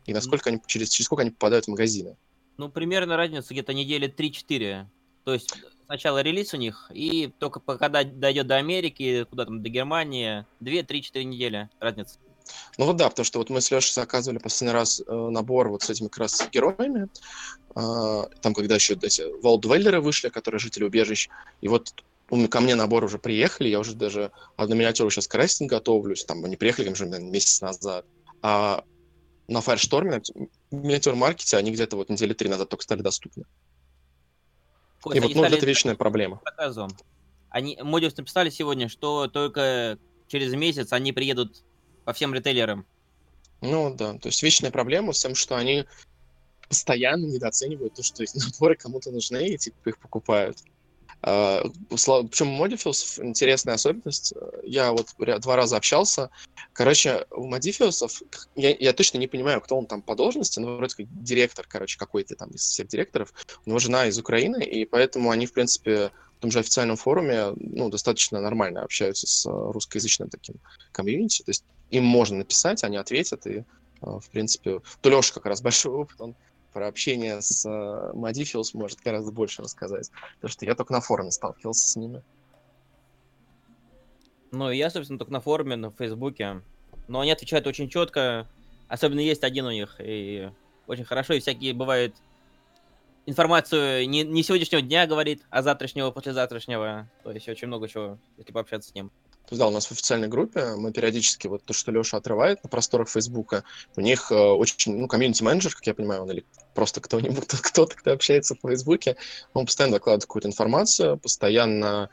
и насколько они, через сколько они попадают в магазины? Ну, примерно разница где-то недели 3-4, то есть сначала релиз у них, и только когда дойдет до Америки, куда там, до Германии, 2-3-4 недели разница. Ну вот да, потому что вот мы с Лешей заказывали последний раз набор вот с этими как раз героями, там когда еще эти волдвеллеры вышли, которые жители убежищ, и вот ко мне набор уже приехали, я уже даже одну миниатюру сейчас крестинг готовлюсь, там они приехали, наверное, месяц назад, а на Firestorm, в Miniature Market они где-то вот недели 3 назад только стали доступны. Кость, и вот, ну, это вечная проблема. Они, Modiphius написали сегодня, что только через месяц они приедут по всем ритейлерам. Ну да, то есть вечная проблема с тем, что они постоянно недооценивают то, что их наборы кому-то нужны, и типа их покупают. Причем у Modiphius интересная особенность. Я вот 2 раза общался. Короче, у Modiphius, я точно не понимаю, кто он там по должности, но вроде как директор, короче, какой-то там из всех директоров. У него жена из Украины, и поэтому они, в принципе, в том же официальном форуме, ну, достаточно нормально общаются с русскоязычным таким комьюнити. То есть им можно написать, они ответят, и, в принципе... То Леша как раз большой опыт, он про общение с Modiphius может гораздо больше рассказать, потому что я только на форуме сталкивался с ними. Ну, я, собственно, только на форуме, на Фейсбуке. Но они отвечают очень четко, особенно есть один у них, и очень хорошо, и всякие бывают... Информацию не сегодняшнего дня говорит, а завтрашнего, послезавтрашнего. То есть очень много чего, если пообщаться с ним. То есть, да, у нас в официальной группе мы периодически, вот то, что Леша отрывает на просторах Фейсбука, у них очень, ну, комьюнити-менеджер, как я понимаю, он или просто кто-нибудь, кто-то, кто общается в Фейсбуке, он постоянно докладывает какую-то информацию, постоянно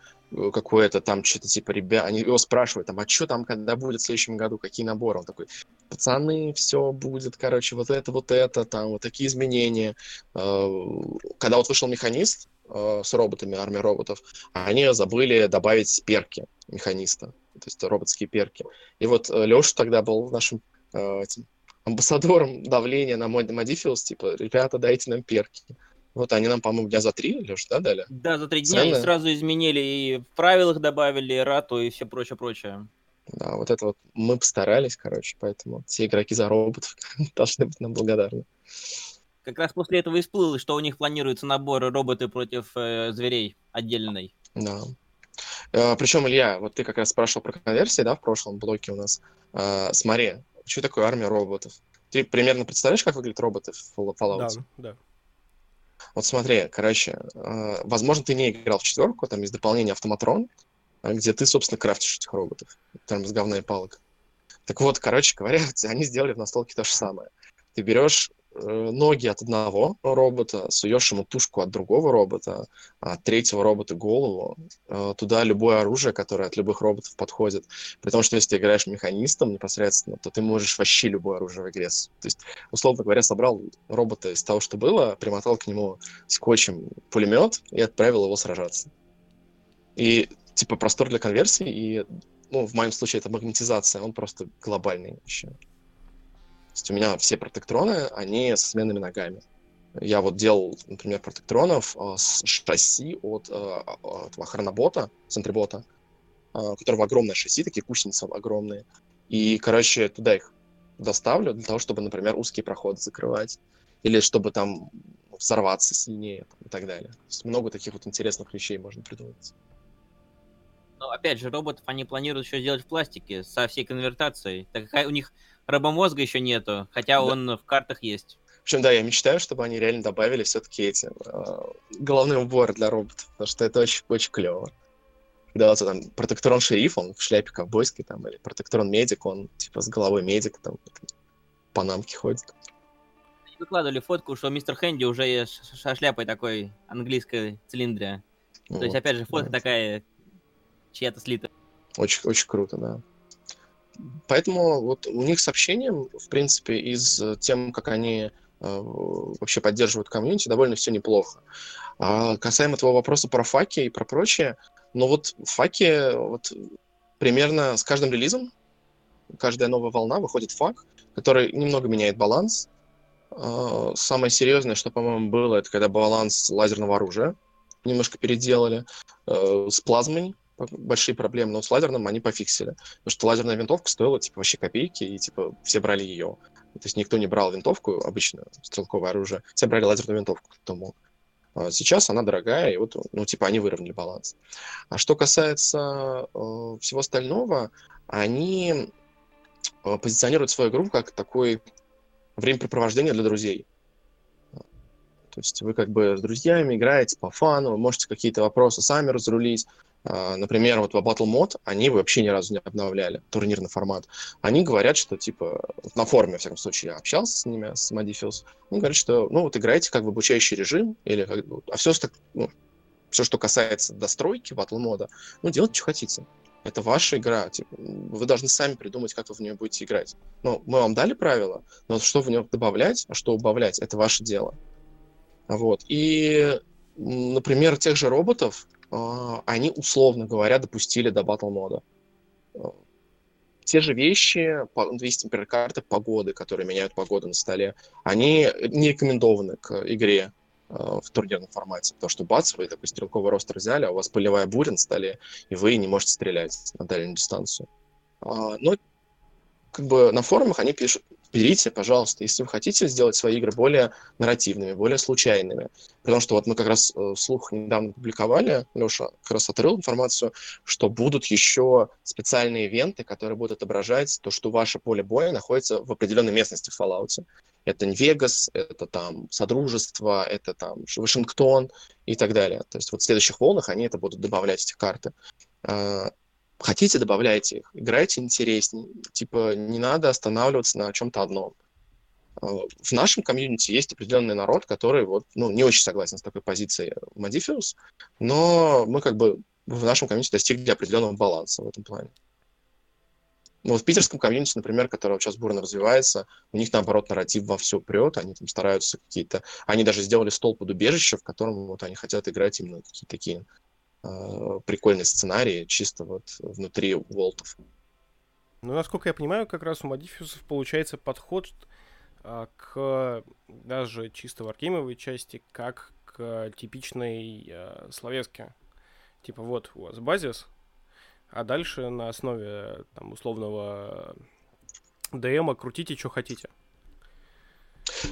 какое-то там что-то типа, ребят, они его спрашивают, там, а что там, когда будет в следующем году, какие наборы? Он такой, пацаны, все будет, короче, вот это, там, вот такие изменения. Когда вот вышел Механист с роботами, армия роботов, они забыли добавить перки Механиста, то есть роботские перки. И вот Леша тогда был нашим амбассадором давления на Modiphius, типа, ребята, дайте нам перки. Вот они нам, по-моему, дня за 3, Леш, да, дали? Да, за 3 дня и сразу изменили, и в правилах добавили, и рату, и все прочее-прочее. Да, вот это вот мы постарались, короче, поэтому все игроки за роботов должны быть нам благодарны. Как раз после этого и всплыло, что у них планируется набор роботы против зверей отдельный. Да. Причем, Илья, вот ты как раз спрашивал про конверсии, да, в прошлом блоке у нас. Смотри, что такое армия роботов? Ты примерно представляешь, как выглядят роботы в Fallout? Да. Вот смотри, короче, возможно, ты не играл в 4, там есть дополнение «Автоматрон», где ты, собственно, крафтишь этих роботов, там из говна и палок. Так вот, короче говоря, они сделали в настолке то же самое. Ты берешь ноги от одного робота, суешь ему тушку от другого робота, от третьего робота голову, туда любое оружие, которое от любых роботов подходит. При том, что если ты играешь механистом непосредственно, то ты можешь вообще любое оружие в игре. То есть, условно говоря, собрал робота из того, что было, примотал к нему скотчем пулемет и отправил его сражаться. И, типа, простор для конверсии, и, ну, в моем случае это магнетизация, он просто глобальный вообще. То есть у меня все протектроны, они со сменными ногами. Я вот делал, например, протектронов с шасси от охранобота, центрибота, у которого огромное шасси, такие гусеницы огромные. И, короче, туда их доставлю для того, чтобы, например, узкие проходы закрывать. Или чтобы там взорваться сильнее и так далее. То есть много таких вот интересных вещей можно придумать. Но опять же, роботов они планируют еще сделать в пластике со всей конвертацией. Так как у них робомозга еще нету, хотя да. Он в картах есть. В общем, да, я мечтаю, чтобы они реально добавили все-таки эти головные уборы для роботов, потому что это очень-очень клево. Когда вот там протектрон-шериф, он в шляпе ковбойской, там, или протектрон-медик, он типа с головой медика, там, по намке ходит. Они выкладывали фотку, что мистер Хэнди уже со шляпой такой английской цилиндре. Вот, то есть, опять же, фотка да. Такая чья-то слита. Очень-очень круто, да. Поэтому вот у них с общением, в принципе, и с тем, как они вообще поддерживают комьюнити, довольно все неплохо. А касаемо твоего вопроса про факи и про прочее, ну вот факи вот примерно с каждым релизом, каждая новая волна выходит фак, который немного меняет баланс. Самое серьезное, что, по-моему, было, это когда баланс лазерного оружия немножко переделали, с плазмой большие проблемы, но с лазерным они пофиксили. Потому что лазерная винтовка стоила, типа, вообще копейки, и, типа, все брали ее. То есть никто не брал винтовку, обычно стрелковое оружие, все брали лазерную винтовку, кто мог. А сейчас она дорогая, и вот, ну, типа, они выровняли баланс. А что касается всего остального, они позиционируют свою игру как такое времяпрепровождение для друзей. То есть вы как бы с друзьями играете по фану, вы можете какие-то вопросы сами разрулить. Например, вот в Battle Mode они вообще ни разу не обновляли турнирный формат. Они говорят, что типа на форуме, во всяком случае, я общался с ними, с Modiphius. Они говорят, что ну вот играете как в обучающий режим, или как бы, а все, ну, все, что касается достройки Battle Mode, ну делайте, что хотите. Это ваша игра, типа, вы должны сами придумать, как вы в нее будете играть. Ну, мы вам дали правила, но что в нее добавлять, а что убавлять, это ваше дело. Вот. И, например, тех же роботов они, условно говоря, допустили до батл-мода. Те же вещи, есть, например, карты погоды, которые меняют погоду на столе, они не рекомендованы к игре в турнирном формате, потому что бац, вы такой стрелковый ростер взяли, а у вас пылевая буря на столе, и вы не можете стрелять на дальнюю дистанцию. Но как бы на форумах они пишут: берите, пожалуйста, если вы хотите сделать свои игры более нарративными, более случайными. Потому что вот мы как раз вслух недавно публиковали, Леша как раз отрыл информацию, что будут еще специальные ивенты, которые будут отображать то, что ваше поле боя находится в определенной местности в Fallout. Это Вегас, это там Содружество, это там Вашингтон и так далее. То есть вот в следующих волнах они это будут добавлять, эти карты. Хотите, добавляйте их, играйте интереснее. Типа, не надо останавливаться на чем-то одном. В нашем комьюнити есть определенный народ, который вот, ну, не очень согласен с такой позицией Modiphius, но мы как бы в нашем комьюнити достигли определенного баланса в этом плане. Но вот в питерском комьюнити, например, которое сейчас бурно развивается, у них, наоборот, нарратив вовсю прет, они там стараются какие-то... Они даже сделали стол под убежище, в котором вот они хотят играть именно какие-то такие... прикольный сценарий, чисто вот внутри волтов. Ну, насколько я понимаю, как раз у Modiphius получается подход к даже чисто варгеймовой части, как к типичной словеске. Типа вот у вас базис, а дальше на основе там, условного ДМа крутите, что хотите.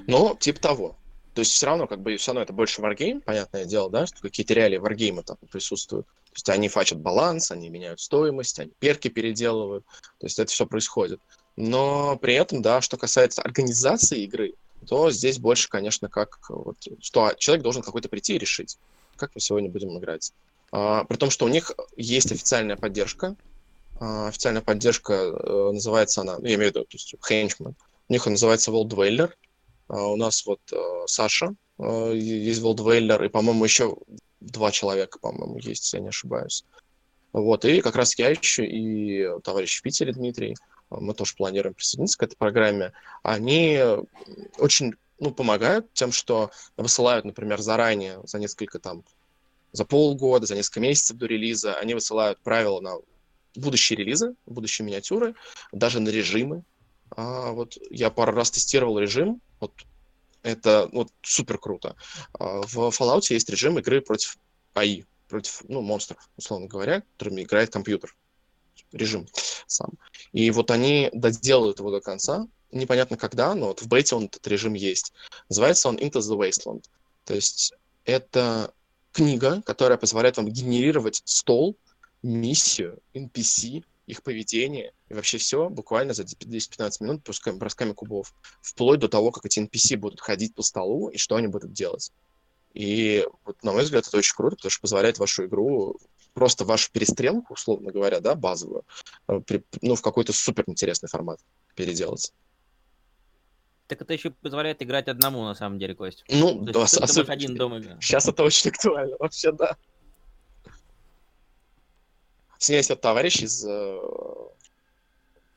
Ну, типа того. То есть все равно, как бы, все равно это больше варгейм, понятное дело, да, что какие-то реалии варгейма там присутствуют. То есть они фачат баланс, они меняют стоимость, они перки переделывают, то есть это все происходит. Но при этом, да, что касается организации игры, то здесь больше, конечно, как вот, что человек должен какой-то прийти и решить, как мы сегодня будем играть. При том, что у них есть официальная поддержка. Официальная поддержка называется она, ну, я имею в виду, то есть Henchman. У них он называется World Dweller. У нас вот Саша, есть Волдвейлер, и, по-моему, еще 2 человека, по-моему, есть, если я не ошибаюсь. Вот, и как раз я еще и товарищ в Питере Дмитрий, мы тоже планируем присоединиться к этой программе. Они очень, ну, помогают тем, что высылают, например, заранее, за несколько там, за полгода, за несколько месяцев до релиза, они высылают правила на будущие релизы, будущие миниатюры, даже на режимы. Вот я пару раз тестировал режим, вот Это вот супер круто. В Fallout есть режим игры против АИ, против, ну, монстров, условно говоря, которыми играет компьютер. Режим сам. И вот они доделают его до конца. Непонятно когда, но вот в бете он, этот режим есть. Называется он Into the Wasteland. То есть это книга, которая позволяет вам генерировать стол, миссию, NPC, их поведение и вообще все буквально за 10-15 минут бросками кубов, вплоть до того, как эти NPC будут ходить по столу и что они будут делать. И вот, на мой взгляд, это очень круто, потому что позволяет вашу игру, просто вашу перестрелку, условно говоря, да, базовую, ну, в какой-то суперинтересный формат переделать. Так это еще позволяет играть одному, на самом деле, Кость. Ну, да, особенно один дом играет. Сейчас это очень актуально, вообще, да. У меня есть вот товарищ из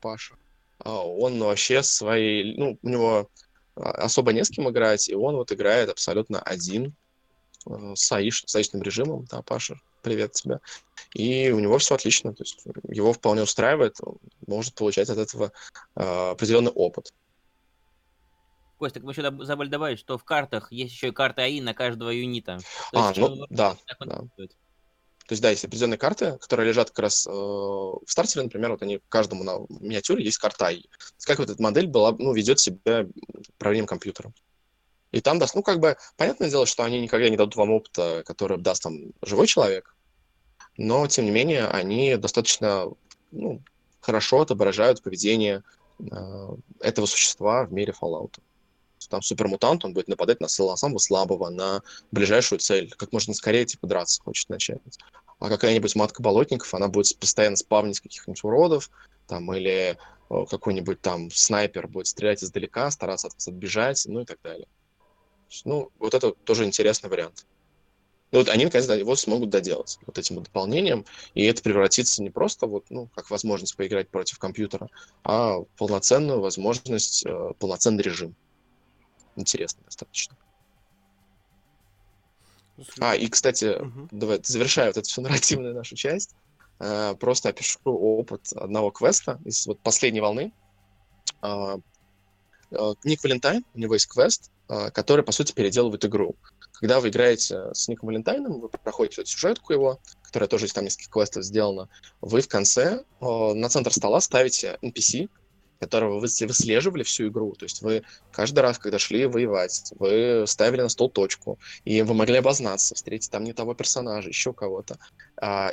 Паша. Он вообще своей... Ну, у него особо не с кем играть, и он вот играет абсолютно один с аишным режимом. Да, Паша, привет тебе. И у него все отлично. То есть его вполне устраивает. Он может получать от этого определенный опыт. Кость, так мы еще забыли добавить, что в картах есть еще и карты АИ на каждого юнита. То есть, ну да, да. То есть, да, есть определенные карты, которые лежат как раз в стартере, например, вот они каждому на миниатюре есть карта АИ. Как вот эта модель была, ну, ведет себя управлением компьютером. И там даст, ну, как бы, понятное дело, что они никогда не дадут вам опыта, который даст там живой человек, но, тем не менее, они достаточно, ну, хорошо отображают поведение этого существа в мире Fallout. Там супермутант, он будет нападать на самого слабого, на ближайшую цель. Как можно скорее, типа, драться хочет начать. А какая-нибудь матка болотников, она будет постоянно спавнить каких-нибудь уродов, там, или какой-нибудь там снайпер будет стрелять издалека, стараться от вас отбежать, ну и так далее. Ну, вот это тоже интересный вариант. Ну, вот они, наконец-то, его смогут доделать вот этим вот дополнением, и это превратится не просто вот, ну, как возможность поиграть против компьютера, а в полноценную возможность, полноценный режим. Интересно достаточно. И, кстати, давай завершая вот эту всю нарративную нашу часть, просто опишу опыт одного квеста из вот последней волны. Ник Валентайн, у него есть квест, который, по сути, переделывает игру. Когда вы играете с Ником Валентайном, вы проходите сюжетку его, которая тоже из там нескольких квестов сделана, вы в конце на центр стола ставите NPC, которого вы выслеживали всю игру. То есть вы каждый раз, когда шли воевать, вы ставили на стол точку, и вы могли обознаться, встретить там не того персонажа, еще кого-то.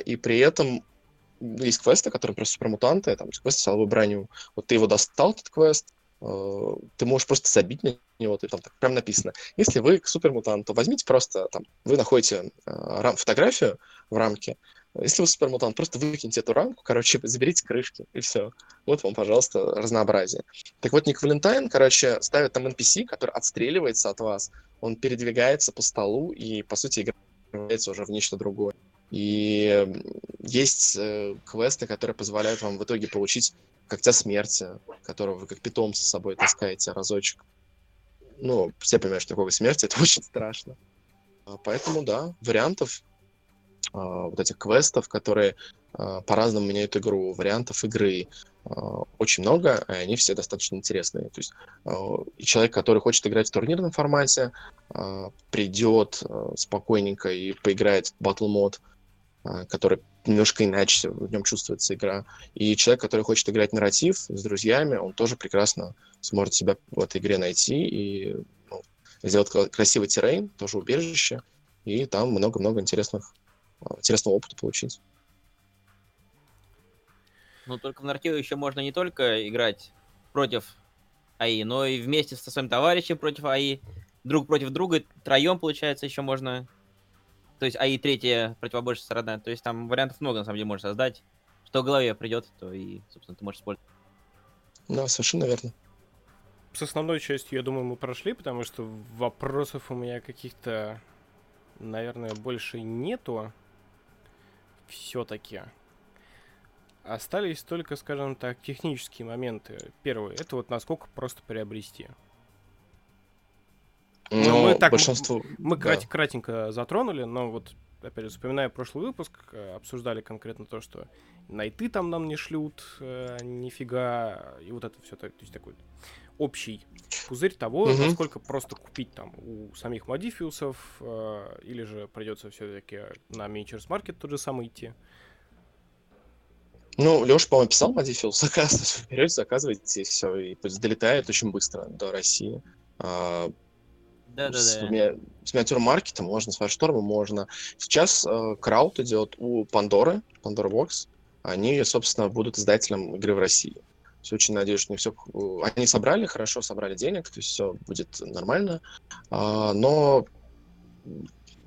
И при этом есть квесты, которые просто супермутанты, там квест «Соловую броню». Вот ты его достал, этот квест, ты можешь просто забить на него, ты там так прям написано. Если вы супермутант, то возьмите просто, там, вы находите фотографию в рамке, если вы супермутант, просто выкиньте эту рамку, короче, заберите крышки, и все. Вот вам, пожалуйста, разнообразие. Так вот, Ник Валентайн, короче, ставит там NPC, который отстреливается от вас, он передвигается по столу и, по сути, игра превращается уже в нечто другое. И есть квесты, которые позволяют вам в итоге получить когтя смерти, которого вы как питомца с собой таскаете разочек. Ну, все понимают, что такого смерти, это очень страшно. Поэтому, да, вариантов... вот этих квестов, которые по-разному меняют игру, вариантов игры очень много, и они все достаточно интересные. То есть человек, который хочет играть в турнирном формате, придет спокойненько и поиграет в Battle Mode, который немножко иначе, в нем чувствуется игра. И человек, который хочет играть нарратив с друзьями, он тоже прекрасно сможет себя в этой игре найти и, ну, сделать красивый террейн, тоже убежище, и там много-много интересного опыта получить. Ну, только в нарративе еще можно не только играть против АИ, но и вместе со своим товарищем против АИ, друг против друга, троем, получается, еще можно... То есть АИ третья противоборческая сторона. То есть там вариантов много, на самом деле, можно создать. Что в голове придет, то и, собственно, ты можешь использовать. Да, совершенно верно. С основной частью, я думаю, мы прошли, потому что вопросов у меня каких-то, наверное, больше нету. Все-таки остались только, скажем так, технические моменты. Первый — это вот насколько просто приобрести. Но мы так большинство... мы да. кратенько затронули, но вот опять же, вспоминая прошлый выпуск, обсуждали конкретно то, что найты там нам не шлют, нифига, и вот это все, то есть такой общий пузырь того, насколько просто купить там у самих Modiphius'ов, или же придется все-таки на Miniature Market тот же самый идти. Ну, Леша, по-моему, писал Modiphius, заказывайте, берете, заказываете, и все, и долетает очень быстро до России. С Miniature Market можно, с Firestorm можно. Сейчас крауд идет у Pandora, Pandora Box. Они, собственно, будут издателем игры в России. Все, очень надеюсь, что не все... Они собрали, хорошо собрали денег, то есть все будет нормально. Но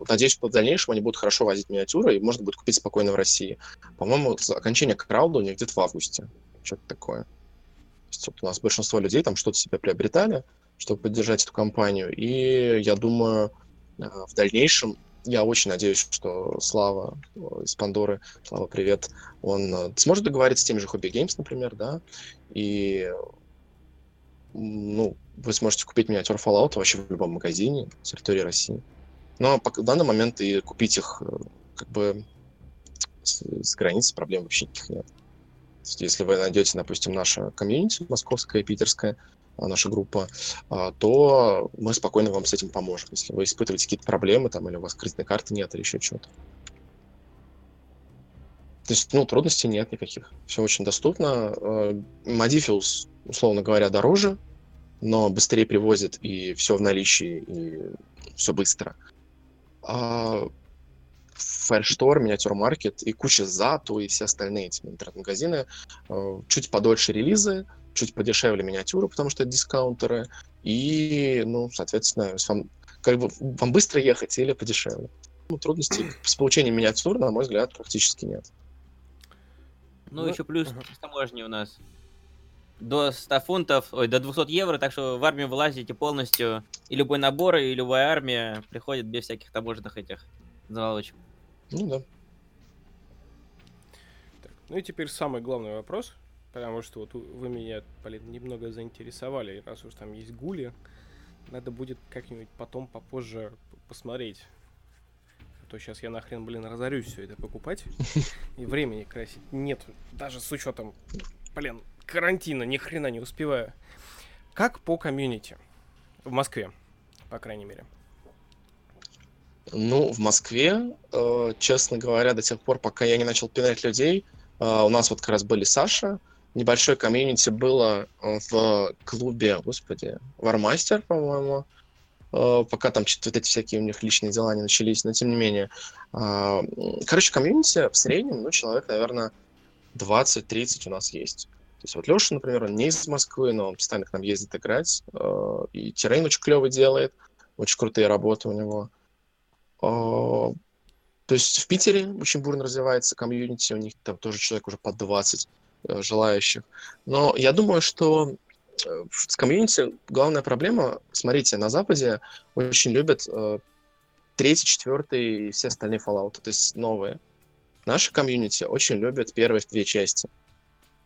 надеюсь, что в дальнейшем они будут хорошо возить миниатюры и можно будет купить спокойно в России. По-моему, окончание крауда у них где-то в августе. Что-то такое. Вот у нас большинство людей там что-то себе приобретали, чтобы поддержать эту компанию. И я думаю, в дальнейшем, я очень надеюсь, что Слава из Пандоры, Слава, привет, он сможет договориться с теми же Hobby Games, например, да, и, ну, вы сможете купить миниатюр Fallout вообще в любом магазине с территории России. Но в данный момент и купить их как бы с границы проблем вообще никаких нет. Если вы найдете, допустим, наше комьюнити московское и питерское, наша группа, то мы спокойно вам с этим поможем. Если вы испытываете какие-то проблемы, там, или у вас кредитной карты нет, или еще чего-то. То есть, ну, трудностей нет никаких. Все очень доступно. Modiphius, условно говоря, дороже, но быстрее привозит, и все в наличии, и все быстро. Firestorm, Miniature Market и куча Зату, и все остальные эти интернет-магазины. Чуть подольше релизы, чуть подешевле миниатюры, потому что это дискаунтеры, и, ну, соответственно, вам, как бы, вам быстро ехать или подешевле. Ну, трудностей с получением миниатюр, на мой взгляд, практически нет. Ну, еще плюс с таможней у нас. До 100 фунтов, ой, до 200 евро, так что в армию вылазите полностью, и любой набор, и любая армия приходит без всяких таможенных этих заволочек. Ну да. Так, ну и теперь самый главный вопрос, потому что вот вы меня, блин, немного заинтересовали, раз уж там есть гули, надо будет как-нибудь потом попозже посмотреть. А то сейчас я нахрен, блин, разорюсь все это покупать, и времени красить нет, даже с учетом, блин, карантина, ни хрена не успеваю. Как по комьюнити? В Москве, по крайней мере. Ну, в Москве, честно говоря, до тех пор, пока я не начал пинать людей, у нас вот как раз были Саша, небольшое комьюнити было в клубе, господи, Warmaster, по-моему, пока там вот эти всякие у них личные дела не начались, но тем не менее. Короче, комьюнити в среднем, ну, человек, наверное, 20-30 у нас есть. То есть вот Леша, например, он не из Москвы, но он постоянно к нам ездит играть, и террейн очень клевый делает, очень крутые работы у него. То есть в Питере очень бурно развивается комьюнити, у них там тоже человек уже под 20 желающих. Но я думаю, что с комьюнити главная проблема, смотрите, на Западе очень любят 3-й, 4-й и все остальные Fallout, то есть новые. Наши комьюнити очень любят первые 2 части.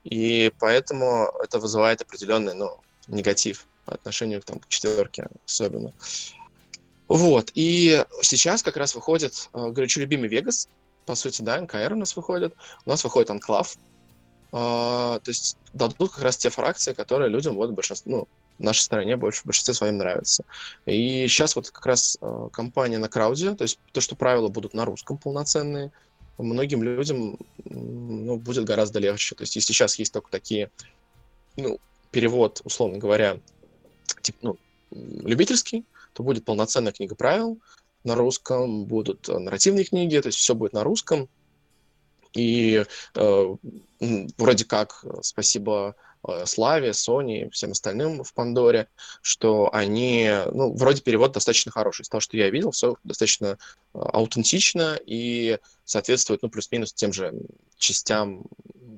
И поэтому это вызывает определенный, ну, негатив по отношению там, к 4-ке особенно. Вот, и сейчас как раз выходит, горячо любимый Вегас, по сути, да, НКР у нас выходит Анклав, то есть дадут как раз те фракции, которые людям вот большинство, ну, в нашей стране больше, в большинстве своим нравятся. И сейчас вот как раз компания на крауде, то есть то, что правила будут на русском полноценные, многим людям, ну, будет гораздо легче. То есть если сейчас есть только такие, ну, перевод, условно говоря, типа, ну, любительский, то будет полноценная книга правил на русском, будут нарративные книги, то есть все будет на русском. И вроде как спасибо Славе, Соне и всем остальным в Пандоре, что они, ну, вроде перевод достаточно хороший. Из того, что я видел, все достаточно аутентично и соответствует, ну, плюс-минус тем же частям,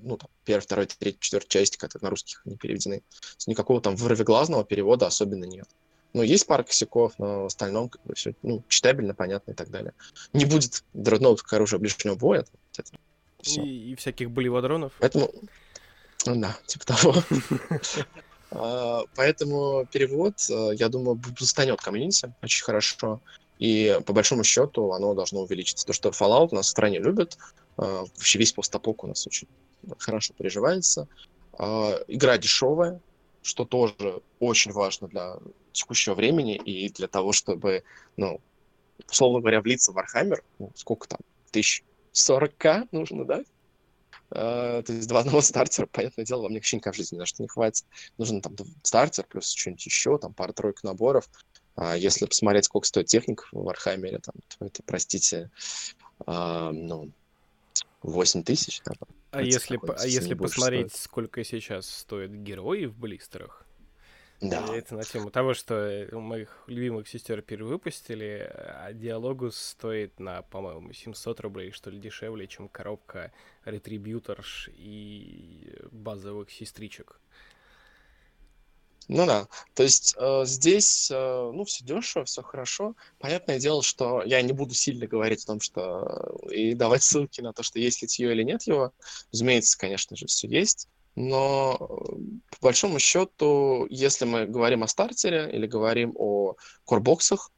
ну, там, первой, второй, третьей, четвертой части, которые на русских не переведены. То есть никакого там вырвиглазного перевода особенно нет. Ну, есть пара косяков, но в остальном как бы все, ну, читабельно, понятно и так далее. Не будет дредноут к оружию ближнего боя. И всяких боливодронов. Поэтому, ну, да, типа того. Поэтому перевод, я думаю, застанет комьюнити очень хорошо. И по большому счету оно должно увеличиться. То, что Fallout у нас в стране любят, вообще весь постапок у нас очень хорошо переживается. Игра дешевая. что тоже очень важно для текущего времени и для того, чтобы, ну, условно говоря, влиться в Warhammer, ну, сколько там, 1040 нужно, да? То есть два одного стартера, понятное дело, вам никак в жизни на что не хватит. Нужно там стартер плюс что-нибудь еще, там пара-тройка наборов. Если посмотреть, сколько стоит техника в Warhammer, там, то это, простите, 8000. Да, а если посмотреть, стоит. Сколько сейчас стоят герои в блистерах, да. Это на тему того, что моих любимых сестер перевыпустили, а Диалогус стоит на, по-моему, 700 рублей, что ли, дешевле, чем коробка ретрибьюторш и базовых сестричек. Ну да, то есть здесь, ну, все дешево, все хорошо. Понятное дело, что я не буду сильно говорить о том, что и давать ссылки на то, что есть литье или нет его. Разумеется, конечно же, все есть. Но по большому счету, если мы говорим о стартере или говорим о корбоксах,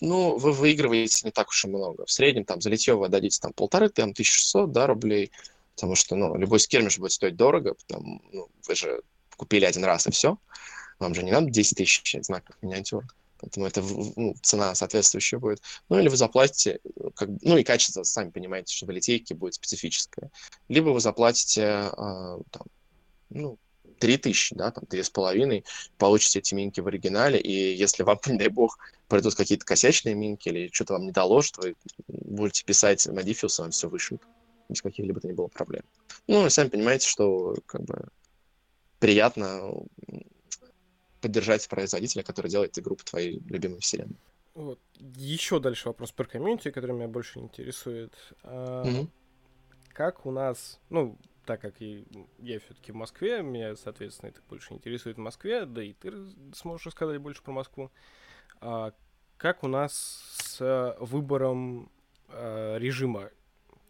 ну, вы выигрываете не так уж и много. В среднем там за литье вы отдадите там 1500 рублей, потому что, ну, любой скирмиш будет стоить дорого, потому, ну, вы же купили один раз, и все. Вам же не надо 10 тысяч знаков миниатюр. Поэтому это, ну, цена соответствующая будет. Ну, или вы заплатите, как, ну, и качество, сами понимаете, что в литейке будет специфическое. Либо вы заплатите, там, ну, 3 тысячи, да, там, 2,5, получите эти минки в оригинале, и если вам, не дай бог, придут какие-то косячные минки или что-то вам не доложат, вы будете писать Modiphius, вам все вышьют. Без каких-либо то не было проблем. Ну, и сами понимаете, что, как бы, приятно поддержать производителя, который делает игру по твоей любимой вселенной. Вот. Еще дальше вопрос про комьюнити, который меня больше интересует. Mm-hmm. Как у нас... Ну, так как я все-таки в Москве, меня, соответственно, это больше интересует в Москве, да и ты сможешь рассказать больше про Москву. Как у нас с выбором режима?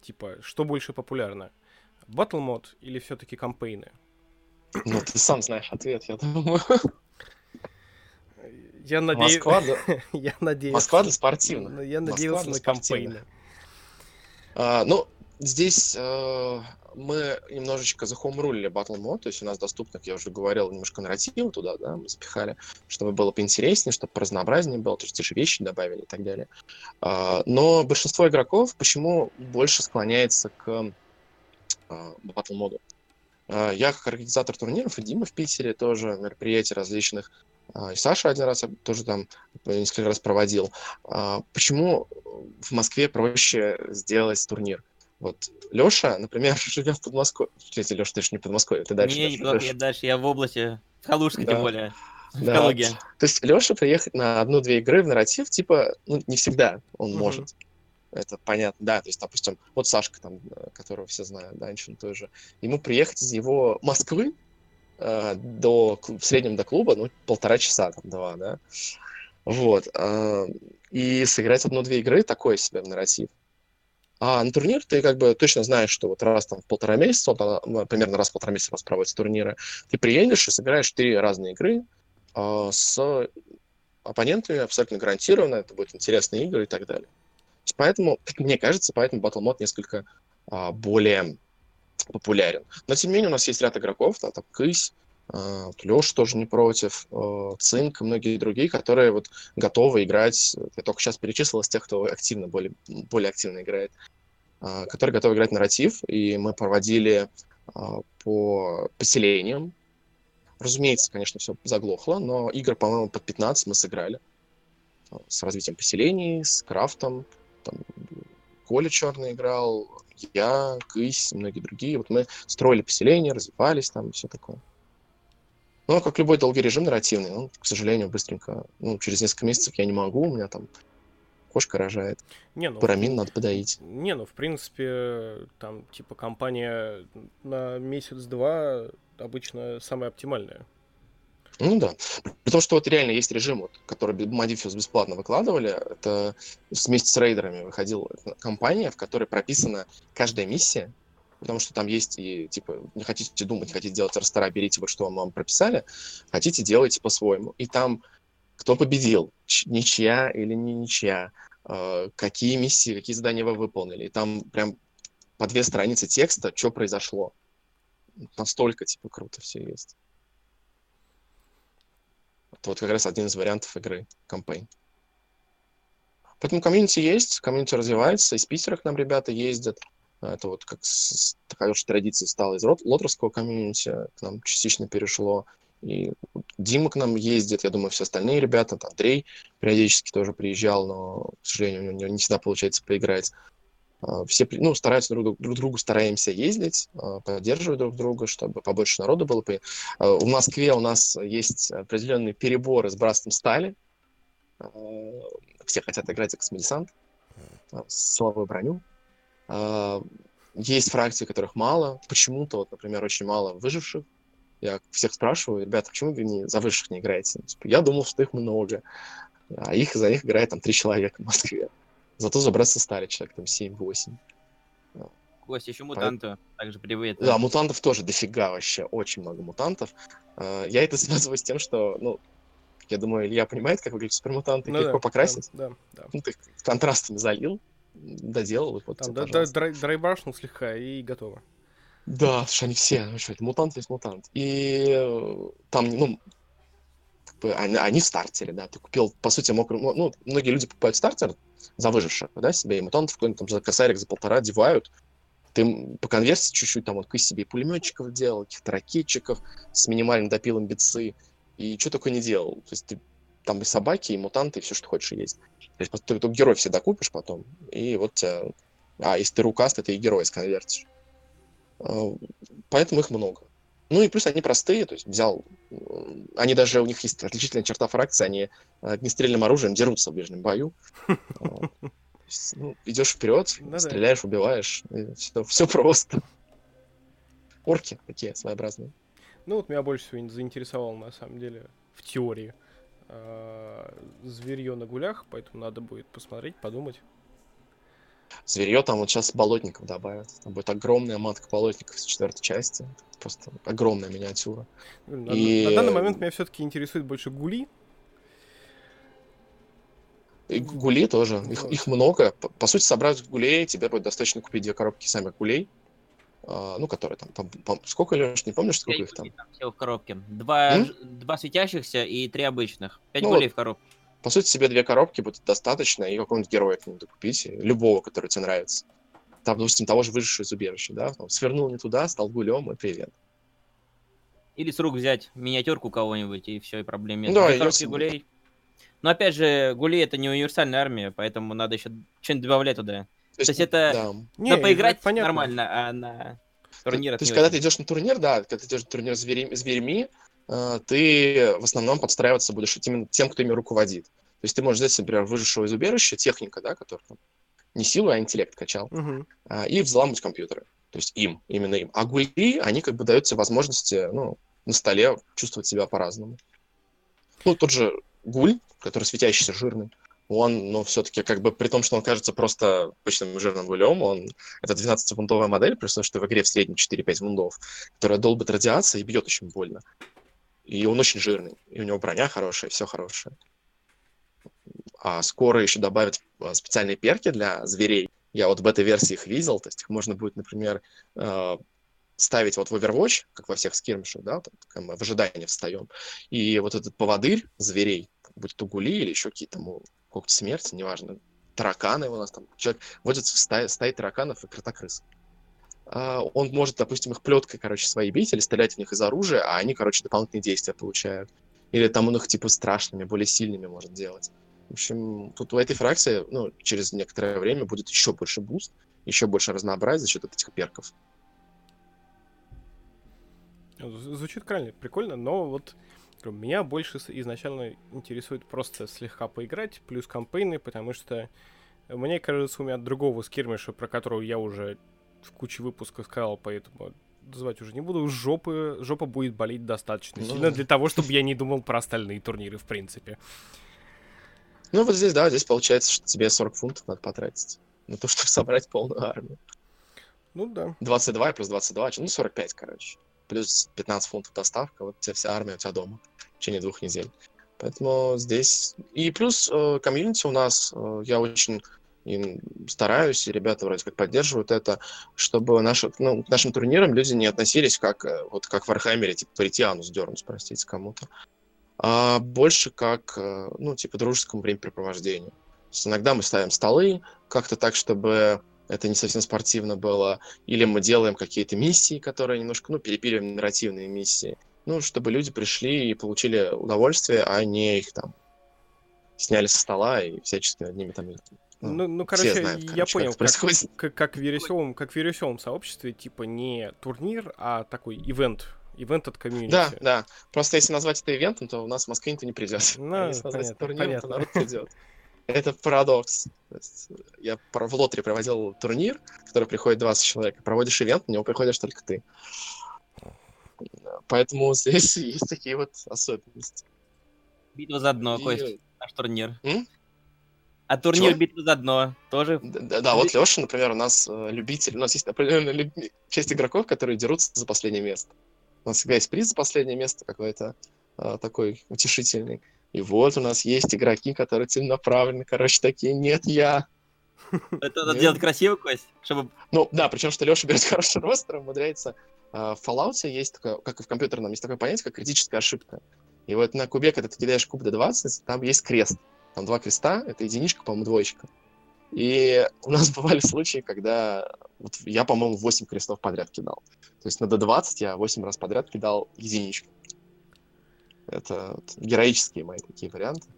Типа, что больше популярно? Батл-мод или все-таки кампейны? Ну, ты сам знаешь ответ, я думаю. Я надеюсь... Москва для спортивных. Я надеялся на кампейны. Ну, здесь мы немножечко захомрулили Battle Mode, то есть у нас доступно, как я уже говорил, немножко нарратива туда, да, мы запихали, чтобы было поинтереснее, чтобы разнообразнее было, то есть те же вещи добавили и так далее. Но большинство игроков почему больше склоняется к Battle Mode? Я как организатор турниров, и Дима в Питере тоже, мероприятий различных, и Саша один раз тоже там несколько раз проводил. Почему в Москве проще сделать турнир? Вот Лёша, например, живет в Подмосковье. Кстати, Лёша, ты же не в Подмосковье, ты дальше. Я дальше, я в области, в Калужской, да. Тем более. Да. Калуге. То есть Лёша приехать на одну-две игры в нарратив, типа, ну, не всегда он может. Это понятно, да, то есть, допустим, вот Сашка, там, которого все знают, Данчин тоже, ему приехать из его Москвы в среднем до клуба, ну, 1,5 часа, там, 2, да, вот, и сыграть 1-2 игры, такой себе нарратив. А на турнир ты как бы точно знаешь, что вот раз там в 1,5 месяца, вот, примерно раз в 1,5 месяца у нас проводятся турниры, ты приедешь и собираешь 4 разные игры с оппонентами, абсолютно гарантированно, это будут интересные игры и так далее. Поэтому, как мне кажется, Battle Mode несколько более популярен. Но, тем не менее, у нас есть ряд игроков, да, там Кысь, Леша тоже не против, Цинк и многие другие, которые вот готовы играть. Я только сейчас перечислил из тех, кто активно, более активно играет, которые готовы играть нарратив. И мы проводили по поселениям. Разумеется, конечно, все заглохло, но игр, по-моему, под 15 мы сыграли. С развитием поселений, с крафтом. Там, Коля Черный играл, я, Кысь, многие другие. Вот мы строили поселение, развивались там и все такое. Но как любой долгий режим нарративный, он, к сожалению, быстренько... Ну, через несколько месяцев я не могу, у меня там кошка рожает. Парамин надо подоить. Не, ну, в принципе, там, типа, компания на месяц-два обычно самая оптимальная. Ну да. Потому что вот реально есть режим, вот, который Modiphius бесплатно выкладывали. Это вместе с рейдерами выходила компания, в которой прописана каждая миссия. Потому что там есть и, типа, не хотите думать, не хотите делать растора, берите вот что вам прописали. Хотите, делайте по-своему. И там кто победил, ничья или не ничья, какие миссии, какие задания вы выполнили. И там прям по 2 страницы текста, что произошло. Настолько, типа, круто все есть. Это вот как раз один из вариантов игры кампейн. Поэтому комьюнити есть, комьюнити развивается, из Питера к нам ребята ездят. Это вот как такая уж традиция стала из лотерского комьюнити, к нам частично перешло. И Дима к нам ездит, я думаю, все остальные ребята. Андрей периодически тоже приезжал, но, к сожалению, у него не всегда получается поиграть. Все, ну, стараются друг другу стараемся ездить, поддерживать друг друга, чтобы побольше народу было. В Москве у нас есть определенные переборы с Братством Стали. Все хотят играть за космодесант, слабую броню. Есть фракции, которых мало. Почему-то, вот, например, очень мало выживших. Я всех спрашиваю, ребята, почему вы за выживших не играете? Я думал, что их много, а их за них играет там 3 человека в Москве. Зато забраться старый человек, там 7-8. Кость, еще мутанты также привет. Да, мутантов тоже дофига вообще, очень много мутантов. Я это связываю с тем, что, ну, я думаю, Илья понимает, как выглядят супермутанты, ну, легко да, покрасить. Да. Ну, ты контрастами залил, доделал. И вот там, драйбрашнул слегка и готово. Да, слушай, они все, мутант есть мутант. И там, ну, они в стартере, да, ты купил, по сути, мокрый, ну, многие люди покупают стартер за выживших, да, себе, и мутантов какой-нибудь там за косарик, за полтора одевают, ты по конверсии чуть-чуть там вот Кысь себе и пулеметчиков делал, каких-то ракетчиков с минимальным допилом бицы, и что только не делал, то есть ты там и собаки, и мутанты, и все, что хочешь есть, то есть ты только герой всегда купишь потом, и вот тебя, если ты рукастый, ты и героя сконвертишь, поэтому их много. Ну и плюс они простые, то есть взял... Они даже, у них есть отличительная черта фракции, они огнестрельным оружием дерутся в ближнем бою. Идешь вперед, стреляешь, убиваешь, все просто. Орки такие своеобразные. Ну вот меня больше всего заинтересовало, на самом деле, в теории, зверье на гулях, поэтому надо будет посмотреть, подумать. Зверье там вот сейчас болотников добавят. Там будет огромная матка болотников с 4-й части. Просто огромная миниатюра. На данный момент меня все-таки интересует больше гули. И гули тоже. Их много. По сути, собрать гулей тебе будет достаточно купить 2 коробки самих гулей. Ну, которые там сколько, Леш, не помнишь, сколько их там? Там всего в коробке. 2 светящихся и 3 обычных. 5 гулей в коробке. По сути, себе 2 коробки будет достаточно, и какого-нибудь героя к ним докупить, любого, который тебе нравится. Там, допустим, того же выжившего из убежища, да? Там, свернул не туда, стал гулем, и привет. Или с рук взять миниатюрку кого-нибудь, и все, и проблем нет. Да, коробки гулей. Но, опять же, гулей — это не универсальная армия, поэтому надо еще что-нибудь добавлять туда. То есть это... Да. Не, поиграть понятно. Нормально, а на турнир... То есть, когда ты идешь на турнир, да, когда ты идешь на турнир зверьми, ты в основном подстраиваться будешь именно тем, кто ими руководит. То есть ты можешь взять, например, выжившего из убежища, техника, да, который там не силу, а интеллект качал, и взламывать компьютеры. То есть именно им. А гули, они как бы дают тебе возможности, ну, на столе чувствовать себя по-разному. Ну, тот же гуль, который светящийся, жирный, он, ну, все-таки, как бы, при том, что он кажется просто обычным жирным гулем, он... Это 12-фунтовая модель, при том, что в игре в среднем 4-5 фунтов, которая долбит радиация и бьет очень больно. И он очень жирный, и у него броня хорошая, все хорошее. А скоро еще добавят специальные перки для зверей. Я вот в бета-версии их видел, то есть их можно будет, например, ставить вот в Overwatch, как во всех скирмишах, да, там, мы в ожидании встаем. И вот этот поводырь зверей, будь то гули или еще какие-то, какой-то смерти, неважно, тараканы у нас там. Человек водится в стае тараканов и кротокрыс. Он может, допустим, их плеткой, свои бить или стрелять в них из оружия, а они, дополнительные действия получают. Или там он их, страшными, более сильными может делать. В общем, тут у этой фракции, через некоторое время будет еще больше буст, еще больше разнообразия за счет этих перков. Звучит крайне прикольно, но вот меня больше изначально интересует просто слегка поиграть, плюс кампейны, потому что, мне кажется, у меня другого скирмиша, про которого я уже в куче выпусков сказал, поэтому называть уже не буду. Жопа будет болеть достаточно сильно для того, чтобы я не думал про остальные турниры, в принципе. Ну, вот здесь, да, здесь получается, что тебе 40 фунтов надо потратить на то, чтобы собрать полную армию. Ну, да. 22 плюс 22, 45, Плюс 15 фунтов доставка, вот у тебя вся армия у тебя дома в течение 2 недель. Поэтому здесь... И плюс комьюнити у нас, я очень... И стараюсь, и ребята вроде как поддерживают это, чтобы к нашим турнирам люди не относились как в Warhammer, прийти анус дернуть, простите, кому-то. а больше как, ну, типа, дружескому времяпрепровождению. То есть иногда мы ставим столы как-то так, чтобы это не совсем спортивно было, или мы делаем какие-то миссии, которые немножко, ну, перепиливаем нарративные миссии, ну, чтобы люди пришли и получили удовольствие, а не их там сняли со стола и всячески над ними там... Ну, короче, знают, я понял, как в вересовом сообществе, типа, не турнир, а такой ивент. Ивент от комьюнити. Да, да. Просто если назвать это ивентом, то у нас в Москве никто не придет. Ну, а если назвать это турниром, то народ придет. Это парадокс. То есть я в лотере проводил турнир, в который приходит 20 человек. Проводишь ивент, на него приходишь только ты. Поэтому здесь есть такие вот особенности. Битва за дно, Кость, наш турнир. А турнир битва за дно тоже. Да, вот Леша, например, у нас любитель. У нас есть определенная часть игроков, которые дерутся за последнее место. У нас всегда есть приз за последнее место какой-то такой утешительный. И вот у нас есть игроки, которые целенаправлены, короче, такие, нет, я. Это надо делать красиво, Кость? Чтобы... Ну да, причем, что Леша берет хороший ростер, умудряется. В Fallout есть, как и в компьютерном, есть такое понятие, как критическая ошибка. И вот на кубе, когда ты кидаешь куб D20, там есть крест. Там два креста, это единичка, по-моему, двоечка. И у нас бывали случаи, когда вот я, по-моему, 8 крестов подряд кидал. То есть на D20 я 8 раз подряд кидал единичку. Это вот героические мои такие варианты.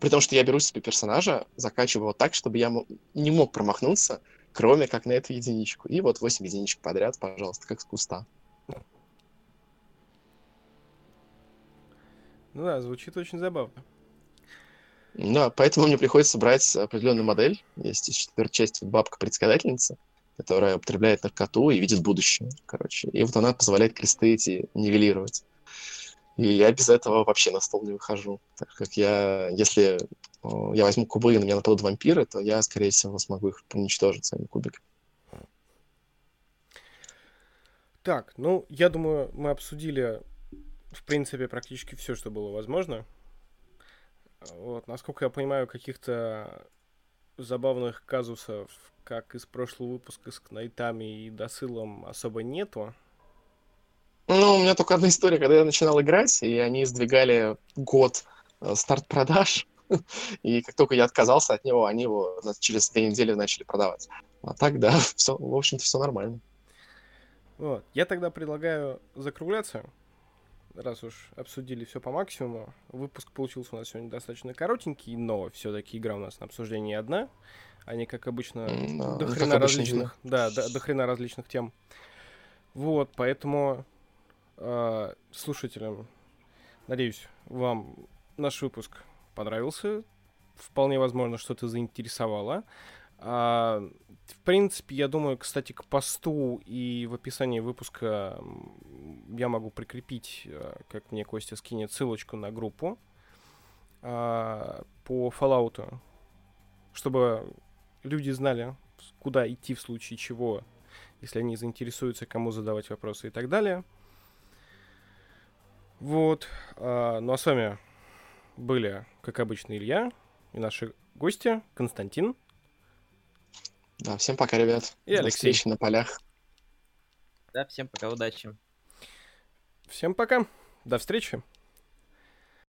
При том, что я беру себе персонажа, закачиваю его так, чтобы я не мог промахнуться, кроме как на эту единичку. И вот 8 единичек подряд, пожалуйста, как с куста. Ну да, звучит очень забавно. Да, поэтому мне приходится брать определенную модель. Есть из четвертой части бабка-предсказательница, которая употребляет наркоту и видит будущее, короче. И вот она позволяет кресты эти нивелировать. И я без этого вообще на стол не выхожу. Так как если я возьму кубы и на меня нападут вампиры, то я, скорее всего, смогу их уничтожить своими кубиками. Так, ну, я думаю, мы обсудили, в принципе, практически все, что было возможно. Вот, насколько я понимаю, каких-то забавных казусов, как из прошлого выпуска с кнайтами и досылом, особо нету. Ну, у меня только одна история, когда я начинал играть, и они сдвигали год старт продаж, и как только я отказался от него, они его через 2 недели начали продавать. А так, да, все, в общем-то, все нормально. Вот, я тогда предлагаю закругляться. Раз уж обсудили все по максимуму, выпуск получился у нас сегодня достаточно коротенький, но все-таки игра у нас на обсуждении одна. Они, как обычно, до хрена различных тем. Вот, поэтому слушателям, надеюсь, вам наш выпуск понравился. Вполне возможно, что-то заинтересовало. В принципе, я думаю, кстати, к посту и в описании выпуска я могу прикрепить, как мне Костя скинет, ссылочку на группу по Fallout, чтобы люди знали, куда идти в случае чего, если они заинтересуются, кому задавать вопросы и так далее. Вот. Ну а с вами были, как обычно, Илья и наши гости Константин. Да, всем пока, ребят. И Алексей. До встречи на полях. Да, всем пока, удачи. Всем пока. До встречи.